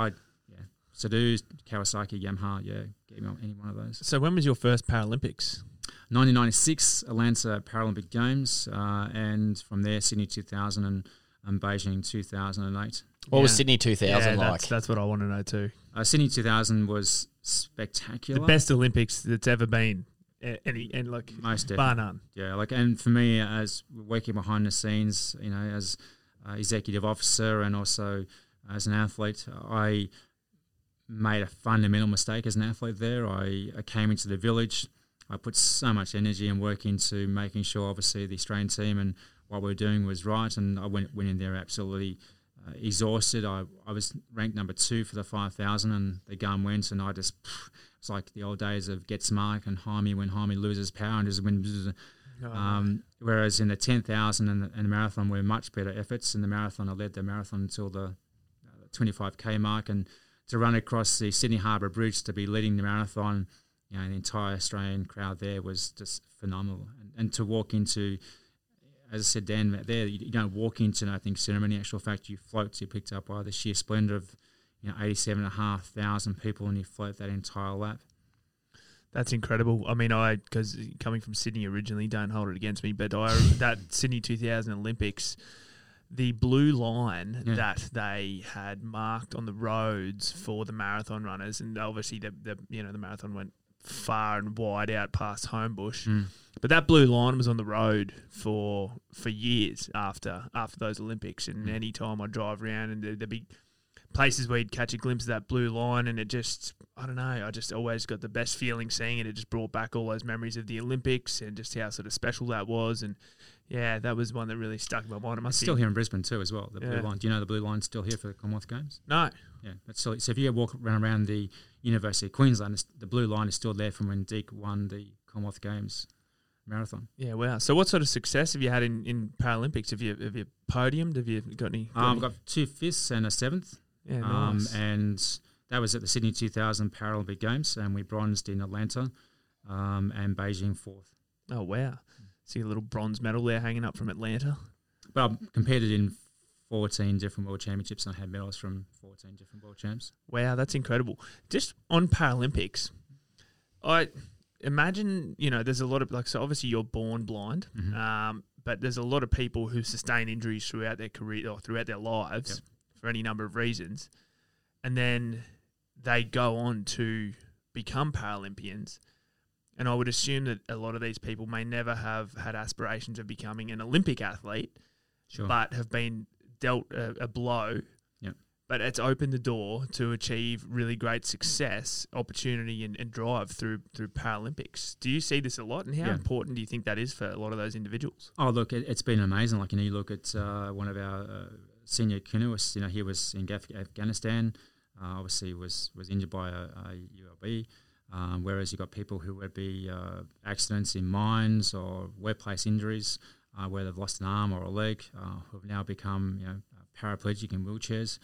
Sadoo's, Kawasaki, Yamaha, get me on any one of those. So when was your first Paralympics? 1996, Atlanta Paralympic Games, and from there, Sydney 2000 and Beijing 2008. What was Sydney 2000 like? That's what I want to know too. Sydney 2000 was spectacular. The best Olympics that's ever been. Most definitely. Bar none. Yeah, and for me, as working behind the scenes, as executive officer and also as an athlete, I made a fundamental mistake as an athlete there. I came into the village. I put so much energy and work into making sure, obviously, the Australian team and what we were doing was right. And I went in there absolutely exhausted. I was ranked number 2 for the 5,000, and the gun went. And I just, it's like the old days of Getzmark and Jaime when Jaime loses power and just wins. Whereas in the 10,000 and the marathon were much better efforts. In the marathon, I led the marathon until the 25K mark. And to run across the Sydney Harbour Bridge to be leading the marathon, the entire Australian crowd there was just phenomenal. And to walk into, as I said, Dan, there, you don't walk into, I think, ceremony. In actual fact, you float. You're picked up by the sheer splendour of 87,500 people, and you float that entire lap. That's incredible. I mean, because coming from Sydney originally, don't hold it against me, but that Sydney 2000 Olympics, the blue line that they had marked on the roads for the marathon runners, and obviously the marathon went far and wide out past Homebush, but that blue line was on the road for years after those Olympics. And any time I drive around, and there'd be places where you'd catch a glimpse of that blue line, and it just, I don't know, I just always got the best feeling seeing it. It just brought back all those memories of the Olympics and just how sort of special that was. And that was one that really stuck in my mind. It's still here in Brisbane too, as well. The blue line. Do you know the blue line's still here for the Commonwealth Games? No. Yeah, but still, so if you walk around the University of Queensland, the blue line is still there from when Deke won the Commonwealth Games marathon. Yeah, wow. So what sort of success have you had in Paralympics? Have you podiumed? Have you got any? I've got 2 fifths and a seventh. Yeah, nice. And that was at the Sydney 2000 Paralympic Games, and we bronzed in Atlanta and Beijing fourth. Oh, wow. See a little bronze medal there hanging up from Atlanta. But I've competed in 14 different world championships, and I had medals from 14 different world champs. Wow, that's incredible. Just on Paralympics, I imagine, there's a lot of, so obviously you're born blind, but there's a lot of people who sustain injuries throughout their career or throughout their lives for any number of reasons. And then they go on to become Paralympians. And I would assume that a lot of these people may never have had aspirations of becoming an Olympic athlete, but have been dealt a blow. Yep. But it's opened the door to achieve really great success, opportunity, and drive through Paralympics. Do you see this a lot, and how important do you think that is for a lot of those individuals? Oh, look, it's been amazing. You look at one of our senior canoeists, he was in Afghanistan, obviously was injured by a ULB, whereas you've got people who would be accidents in mines or workplace injuries where they've lost an arm or a leg, who have now become paraplegic in wheelchairs.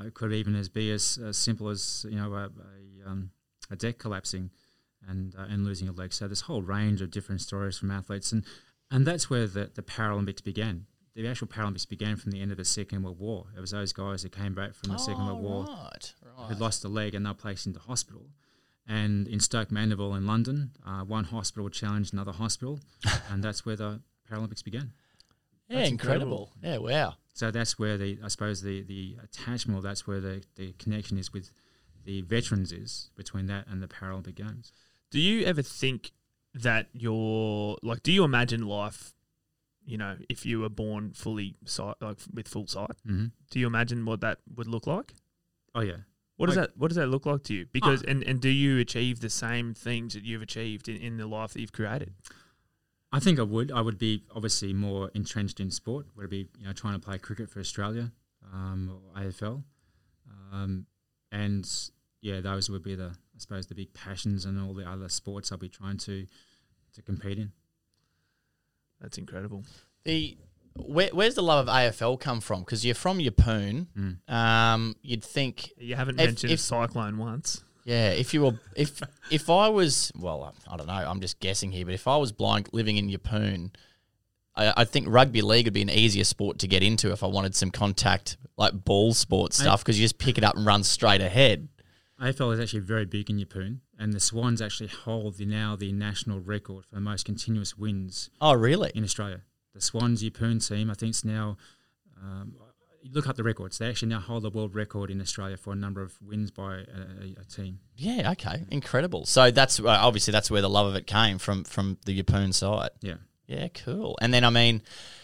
It could even be as simple as a deck collapsing and losing a leg. So there's a whole range of different stories from athletes, and that's where the Paralympics began. The actual Paralympics began from the end of the Second World War. It was those guys that came back from the Second World War who lost a leg and they were placed into hospital. And in Stoke Mandeville in London, one hospital challenged another hospital, and that's where the Paralympics began. Yeah, that's incredible. Yeah, wow. So that's where the attachment, that's where the connection is with the veterans is between that and the Paralympic Games. Do you ever think that do you imagine life? If you were born fully sight, with full sight, do you imagine what that would look like? Oh yeah. What does that look like to you? Because and do you achieve the same things that you've achieved in the life that you've created? I think I would. I would be obviously more entrenched in sport. Would it be trying to play cricket for Australia, or AFL, and those would be the big passions and all the other sports I'll be trying to compete in. That's incredible. Where's the love of AFL come from? Because you're from Yeppoon. Mm. You'd think you haven't mentioned Cyclone once. Yeah, if you were, if I was, well, I don't know. I'm just guessing here, but if I was blind living in Yeppoon, I think rugby league would be an easier sport to get into if I wanted some contact, like ball sport stuff, because you just pick it up and run straight ahead. AFL is actually very big in Yeppoon, and the Swans actually hold the national record for the most continuous wins. Oh, really? In Australia. The Swans Yeppoon team, I think it's now, look up the records. They actually now hold the world record in Australia for a number of wins by a team. Yeah, okay, incredible. So that's obviously that's where the love of it came from the Yeppoon side. Yeah. Yeah, cool. And then, I mean,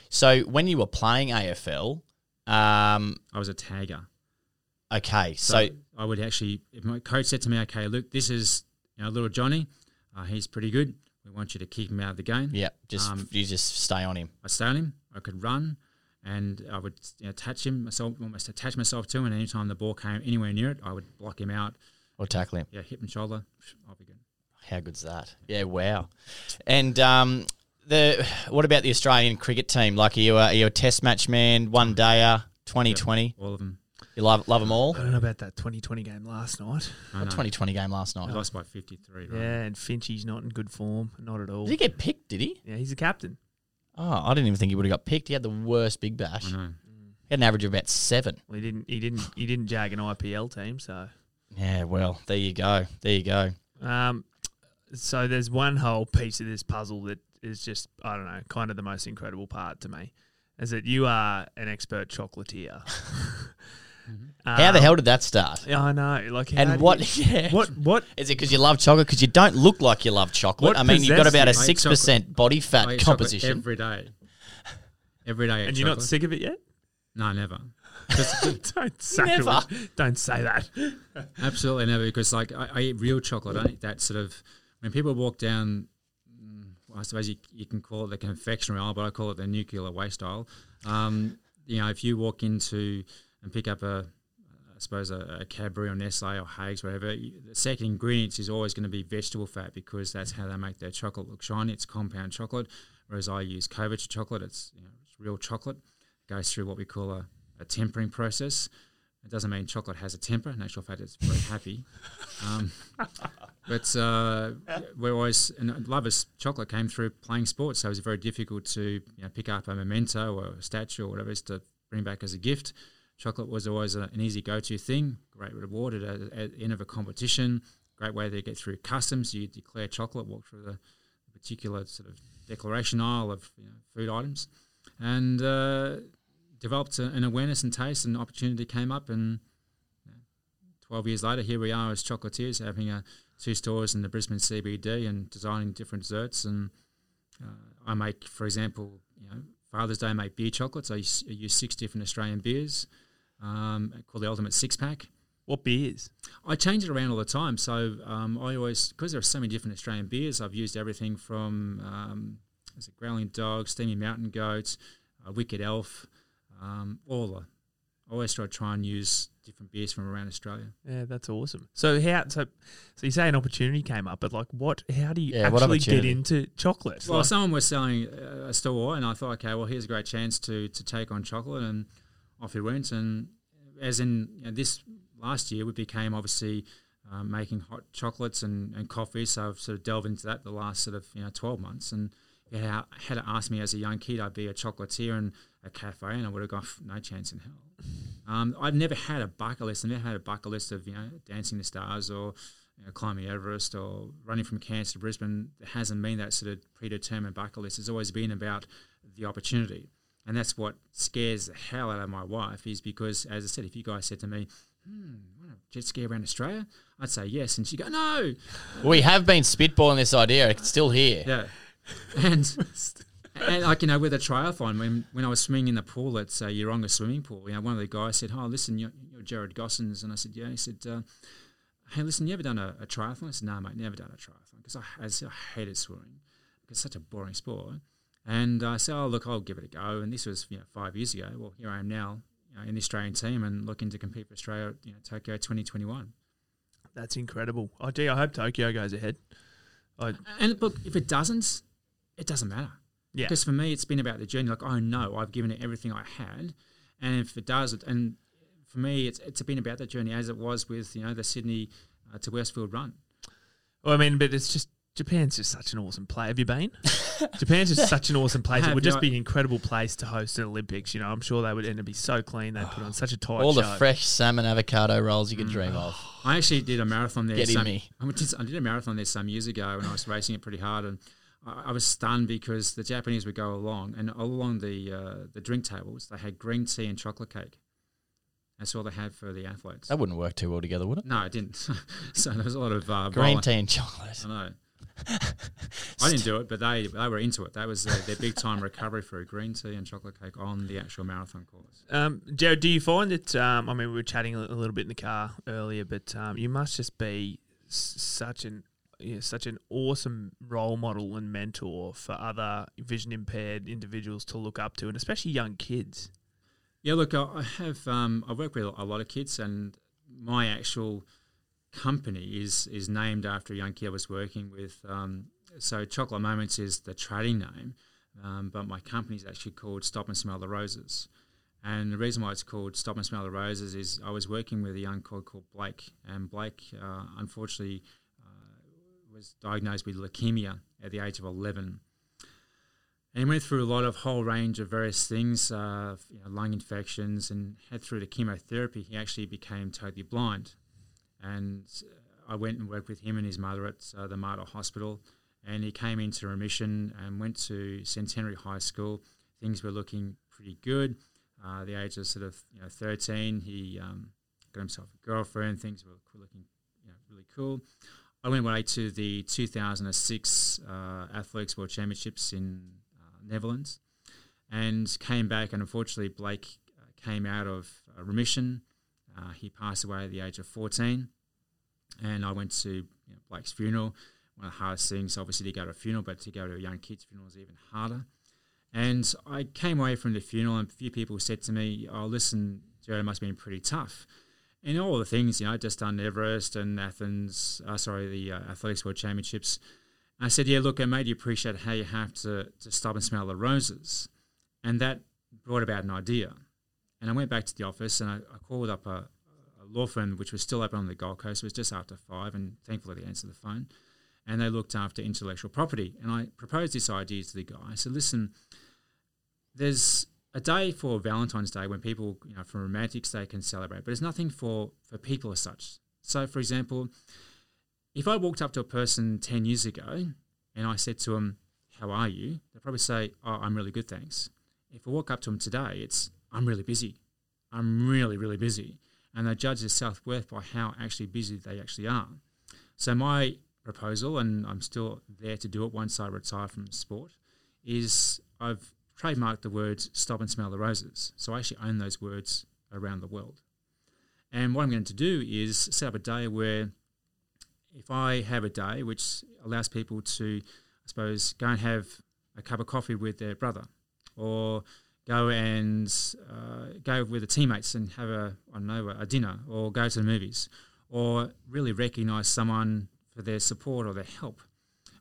so when you were playing AFL... I was a tagger. Okay, so... I would actually, if my coach said to me, okay, look, this is little Johnny, he's pretty good, we want you to keep him out of the game. Yeah, you just stay on him. I stay on him, I could run, and I would attach him, almost attach myself to him, and any time the ball came anywhere near it, I would block him out. Or tackle him. Yeah, hip and shoulder, I'll be good. How good's that? Yeah, wow. And... what about the Australian cricket team? Like, are you a Test match man, one dayer, 2020? All of them. You love them all? I don't know about that 2020 game last night. What 2020 game last night? I lost by 53, right? Yeah, and Finchie's not in good form, not at all. Did he get picked, did he? Yeah, he's the captain. Oh, I didn't even think he would have got picked. He had the worst big bash. I know. He had an average of about 7. Well, he didn't jag an IPL team, so. Yeah, well, there you go. So there's one whole piece of this puzzle that is just, I don't know, kind of the most incredible part to me, is that you are an expert chocolatier. How the hell did that start? Yeah, I know. Like, and what is it? Because you love chocolate? Because you don't look like you love chocolate. I mean, you've got about a 6% body fat composition every day. And you're not sick of it yet? No, never. Don't sacrilege. Never. Don't say that. Absolutely never. Because like I eat real chocolate. I eat that sort of when people walk down. I suppose you can call it the confectionery aisle, but I call it the nuclear waste aisle. If you walk into and pick up a Cadbury or Nestle or Haags, whatever, the second ingredient is always going to be vegetable fat because that's how they make their chocolate look shiny. It's compound chocolate, whereas I use coverture chocolate. It's, it's real chocolate. It goes through what we call a tempering process. It doesn't mean chocolate has a temper. In actual fact, it's very happy. But we're always – and love of chocolate came through playing sports, so it was very difficult to pick up a memento or a statue or whatever it is to bring back as a gift. Chocolate was always an easy go-to thing, great reward at the end of a competition, great way to get through customs. You declare chocolate, walk through the particular sort of declaration aisle of food items, and developed an awareness and taste, and opportunity came up, and 12 years later, here we are as chocolatiers having two stores in the Brisbane CBD and designing different desserts. And I make, for example, Father's Day I make beer chocolates. I use 6 different Australian beers called the Ultimate Six Pack. What beers? I change it around all the time. So I always, because there are so many different Australian beers, I've used everything from Growling Dog, Steamy Mountain Goat, Wicked Elf, all. I always try and use different beers from around Australia. Yeah, that's awesome. So so you say an opportunity came up, but like how do you actually get into chocolate? Well, someone was selling a store and I thought, okay, well, here's a great chance to take on chocolate, and off we went. And as in this last year, we became obviously making hot chocolates and coffee. So I've sort of delved into that the last sort of 12 months. And had it asked me as a young kid, I'd be a chocolatier in a cafe, and I would have gone, no chance in hell. I've never had a bucket list. I've never had a bucket list of Dancing with the Stars or climbing Everest or running from Cairns to Brisbane. It hasn't been that sort of predetermined bucket list. It's always been about the opportunity, and that's what scares the hell out of my wife. Is because, as I said, if you guys said to me, "Want to jet ski around Australia?" I'd say yes, and she'd go, "No." We have been spitballing this idea. It's still here. Yeah, and. And like, with a triathlon, when I was swimming in the pool at Yeronga swimming pool, one of the guys said, "Oh, listen, you're Jared Gossels," and I said, "Yeah." He said, "Hey, listen, you ever done a triathlon?" I said, "No, mate, never done a triathlon," because I hated swimming. It's such a boring sport. And I said, "Oh, look, I'll give it a go." And this was 5 years ago. Well, here I am now in the Australian team and looking to compete for Australia at Tokyo 2021. That's incredible. Oh, gee, I hope Tokyo goes ahead. And look, if it doesn't matter. Yeah. Because for me, it's been about the journey. Like, I know I've given it everything I had. And if it does, and for me, it's been about that journey as it was with, you know, the Sydney to Westfield run. Well, I mean, but it's just, Japan's just such an awesome place. Have you been? Japan's just such an awesome place. It would just be an incredible place to host an Olympics. You know, I'm sure they would end up being so clean. They put on such a tight show. All the fresh salmon avocado rolls you could dream of. I actually did a marathon there. I did a marathon there some years ago when I was racing it pretty hard, and I was stunned because the Japanese would go along, and all along the drink tables, they had green tea and chocolate cake. That's all they had for the athletes. That wouldn't work too well together, would it? No, it didn't. So there was a lot of... green tea and chocolate. I know. I didn't do it, but they were into it. That was their big time recovery for a green tea and chocolate cake on the actual marathon course. Jared, do you find that, I mean, we were chatting a little bit in the car earlier, but you must just be such an awesome role model and mentor for other vision impaired individuals to look up to, and especially young kids. Yeah, look, I work with a lot of kids, and my actual company is named after a young kid I was working with. So Chocolate Moments is the trading name, but my company is actually called Stop and Smell the Roses. And the reason why it's called Stop and Smell the Roses is I was working with a young kid called Blake, and Blake unfortunately was diagnosed with leukemia at the age of 11. And he went through a lot of whole range of various things, lung infections, and had through the chemotherapy, he actually became totally blind. And I went and worked with him and his mother at the Mater Hospital, and he came into remission and went to Centenary High School. Things were looking pretty good. The age of 13, he got himself a girlfriend. Things were looking really cool. I went away to the 2006 Athletics World Championships in Netherlands, and came back. And unfortunately, Blake came out of remission. He passed away at the age of 14, and I went to Blake's funeral. One of the hardest things, obviously, to go to a funeral, but to go to a young kid's funeral is even harder. And I came away from the funeral, and a few people said to me, "Oh, listen, Jared, it must have been pretty tough." And all the things, just done Everest and Athens, the Athletics World Championships. And I said, "Yeah, look, it made you appreciate how you have to stop and smell the roses," and that brought about an idea. And I went back to the office, and I called up a law firm which was still open on the Gold Coast. It was just after 5, and thankfully they answered the phone. And they looked after intellectual property. And I proposed this idea to the guy. I said, "Listen, there's a day for Valentine's Day when people, from romantics, they can celebrate, but there's nothing for people as such. So, for example, if I walked up to a person 10 years ago and I said to them, 'How are you?' they'd probably say, 'Oh, I'm really good, thanks.' If I walk up to them today, it's, 'I'm really busy. I'm really, really busy.' And they judge their self-worth by how actually busy they actually are. So my proposal, and I'm still there to do it once I retire from sport, is I've trademarked the words Stop and Smell the Roses. So I actually own those words around the world. And what I'm going to do is set up a day where, if I have a day which allows people to, I suppose, go and have a cup of coffee with their brother, or go and go with the teammates and have a dinner, or go to the movies, or really recognise someone for their support or their help.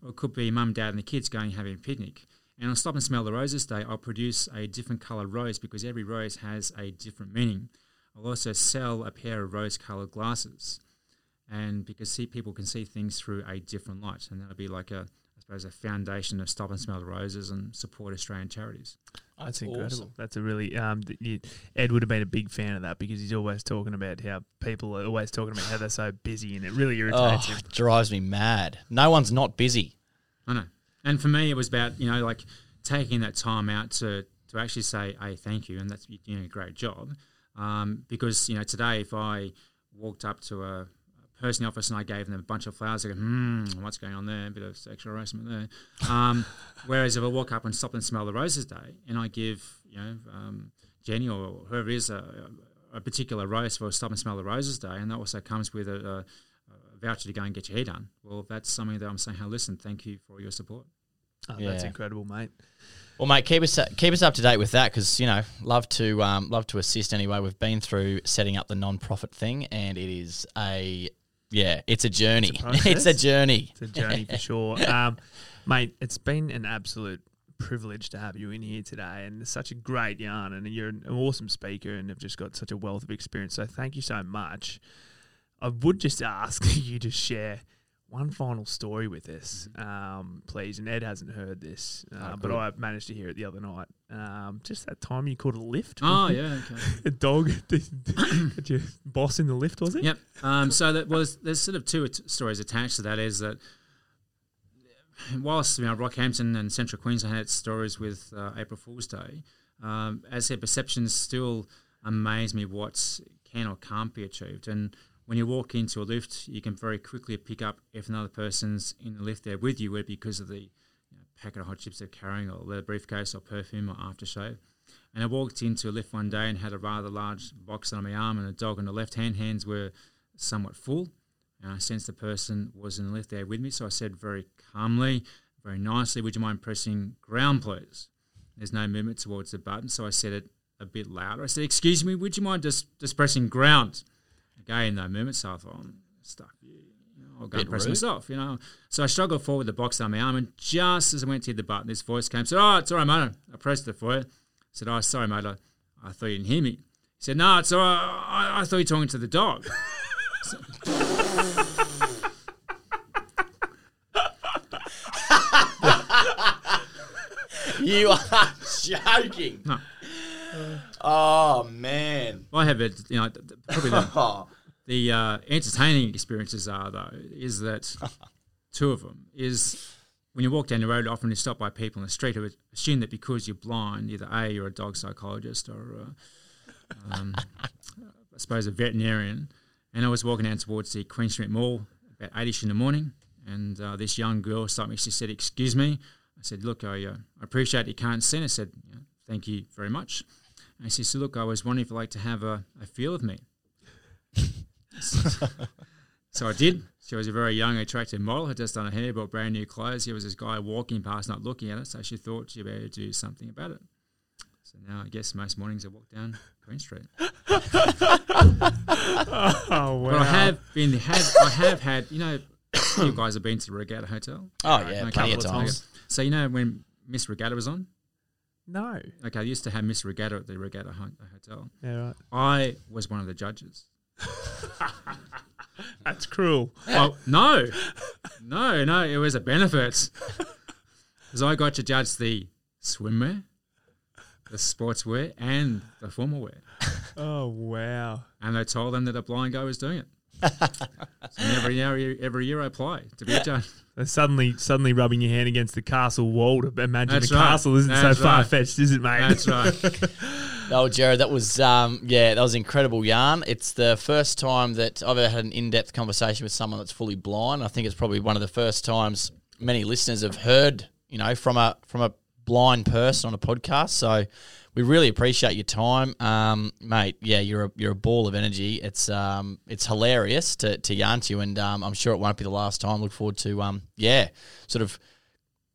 Or it could be mum, dad and the kids going having a picnic. And on Stop and Smell the Roses Day, I'll produce a different coloured rose, because every rose has a different meaning. I'll also sell a pair of rose-coloured glasses, and because people can see things through a different light. And that'll be like a foundation of Stop and Smell the Roses and support Australian charities. That's incredible. Awesome. That's a really Ed would have been a big fan of that, because he's always talking about how people are always talking about how they're so busy, and it really irritates him. It drives me mad. No one's not busy. I know. And for me, it was about taking that time out to actually say, "Hey, thank you," and that's you're doing a great job. Because today, if I walked up to a person in the office and I gave them a bunch of flowers, they go, what's going on there? A bit of sexual harassment there. Whereas if I walk up and Stop and Smell the Roses Day and I give, Jenny or whoever it is a particular rose for Stop and Smell the Roses Day, and that also comes with a voucher to go and get your hair done. Well, that's something that I'm saying, "Hey, listen, thank you for your support." Oh, yeah. That's incredible, mate. Well, mate, keep us up to date with that, because love to assist anyway. We've been through setting up the non-profit thing, and it is it's a journey. It's a journey for sure. Mate, it's been an absolute privileged to have you in here today, and it's such a great yarn, and you're an awesome speaker and have just got such a wealth of experience. So thank you so much. I would just ask you to share one final story with us, please. And Ed hasn't heard this, but I managed to hear it the other night. Just that time you called a lift. Oh, yeah. Okay. A dog, your boss in the lift, was it? Yep. So that was, there's sort of two stories attached to that, is that whilst, you know, Rockhampton and Central Queensland had stories with April Fool's Day, as their perceptions still amaze me what can or can't be achieved. And when you walk into a lift, you can very quickly pick up if another person's in the lift there with you, whether because of the, you know, packet of hot chips they're carrying or their briefcase or perfume or aftershave. And I walked into a lift one day and had a rather large box on my arm and a dog, and the left-hand hands were somewhat full. And I sensed the person was in the lift there with me, so I said very calmly, very nicely, would you mind pressing ground, please? There's no movement towards the button, so I said it a bit louder. I said, excuse me, would you mind just pressing ground? Again, no movement, so I thought, I'm stuck. I'll go and press myself, you know. So I struggled forward with the box on my arm, and just as I went to hit the button, this voice came, said, oh, it's all right, mate. I pressed it for you. I said, oh, sorry, mate, I thought you didn't hear me. He said, no, it's all right, I thought you were talking to the dog. So, you are joking. No. Oh, man. I have it, you know, probably the entertaining experiences are, though, is that two of them is when you walk down the road, often you're stopped by people in the street who assume that because you're blind, either A, you're a dog psychologist or, I suppose, a veterinarian. And I was walking down towards the Queen Street Mall about 8ish in the morning, and this young girl stopped me. She said, excuse me. I said, look, I appreciate you can't see. I said, thank you very much. And she said, look, I was wondering if you'd like to have a feel of me. So I did. She was a very young, attractive model. Had just done her hair, bought brand new clothes. Here was this guy walking past, not looking at her, so she thought she'd better do something about it. So now I guess most mornings I walk down Queen Street. Oh, wow. But I have had, you know, you guys have been to the Regatta Hotel. Oh, yeah, plenty of times. So you know when Miss Regatta was on? No. Okay, they used to have Miss Regatta at the Regatta Hotel. Yeah, right. I was one of the judges. That's cruel. Well, no, it was a benefit. Because I got to judge the swimwear, the sportswear, and the formal wear. Oh, wow. And they told them that a blind guy was doing it. So every year I apply to be a judge. And suddenly rubbing your hand against the castle wall to imagine the castle isn't so far-fetched, is it, mate? That's right. Oh, Jared, that was that was an incredible yarn. It's the first time that I've ever had an in-depth conversation with someone that's fully blind. I think it's probably one of the first times many listeners have heard, you know, from a blind person on a podcast. So we really appreciate your time, mate. Yeah, you're a ball of energy. It's hilarious to yarn to you, and I'm sure it won't be the last time. Look forward to sort of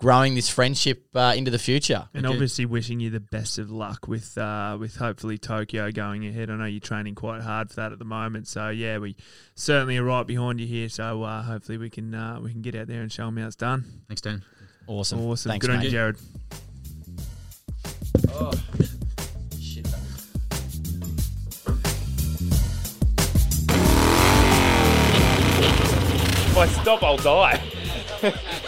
growing this friendship into the future. And obviously wishing you the best of luck with hopefully Tokyo going ahead. I know you're training quite hard for that at the moment, so yeah, we certainly are right behind you here. So hopefully we can get out there and show them how it's done. Thanks, Dan. Awesome. Thanks, good on you, Jared. Oh. If I stop, I'll die.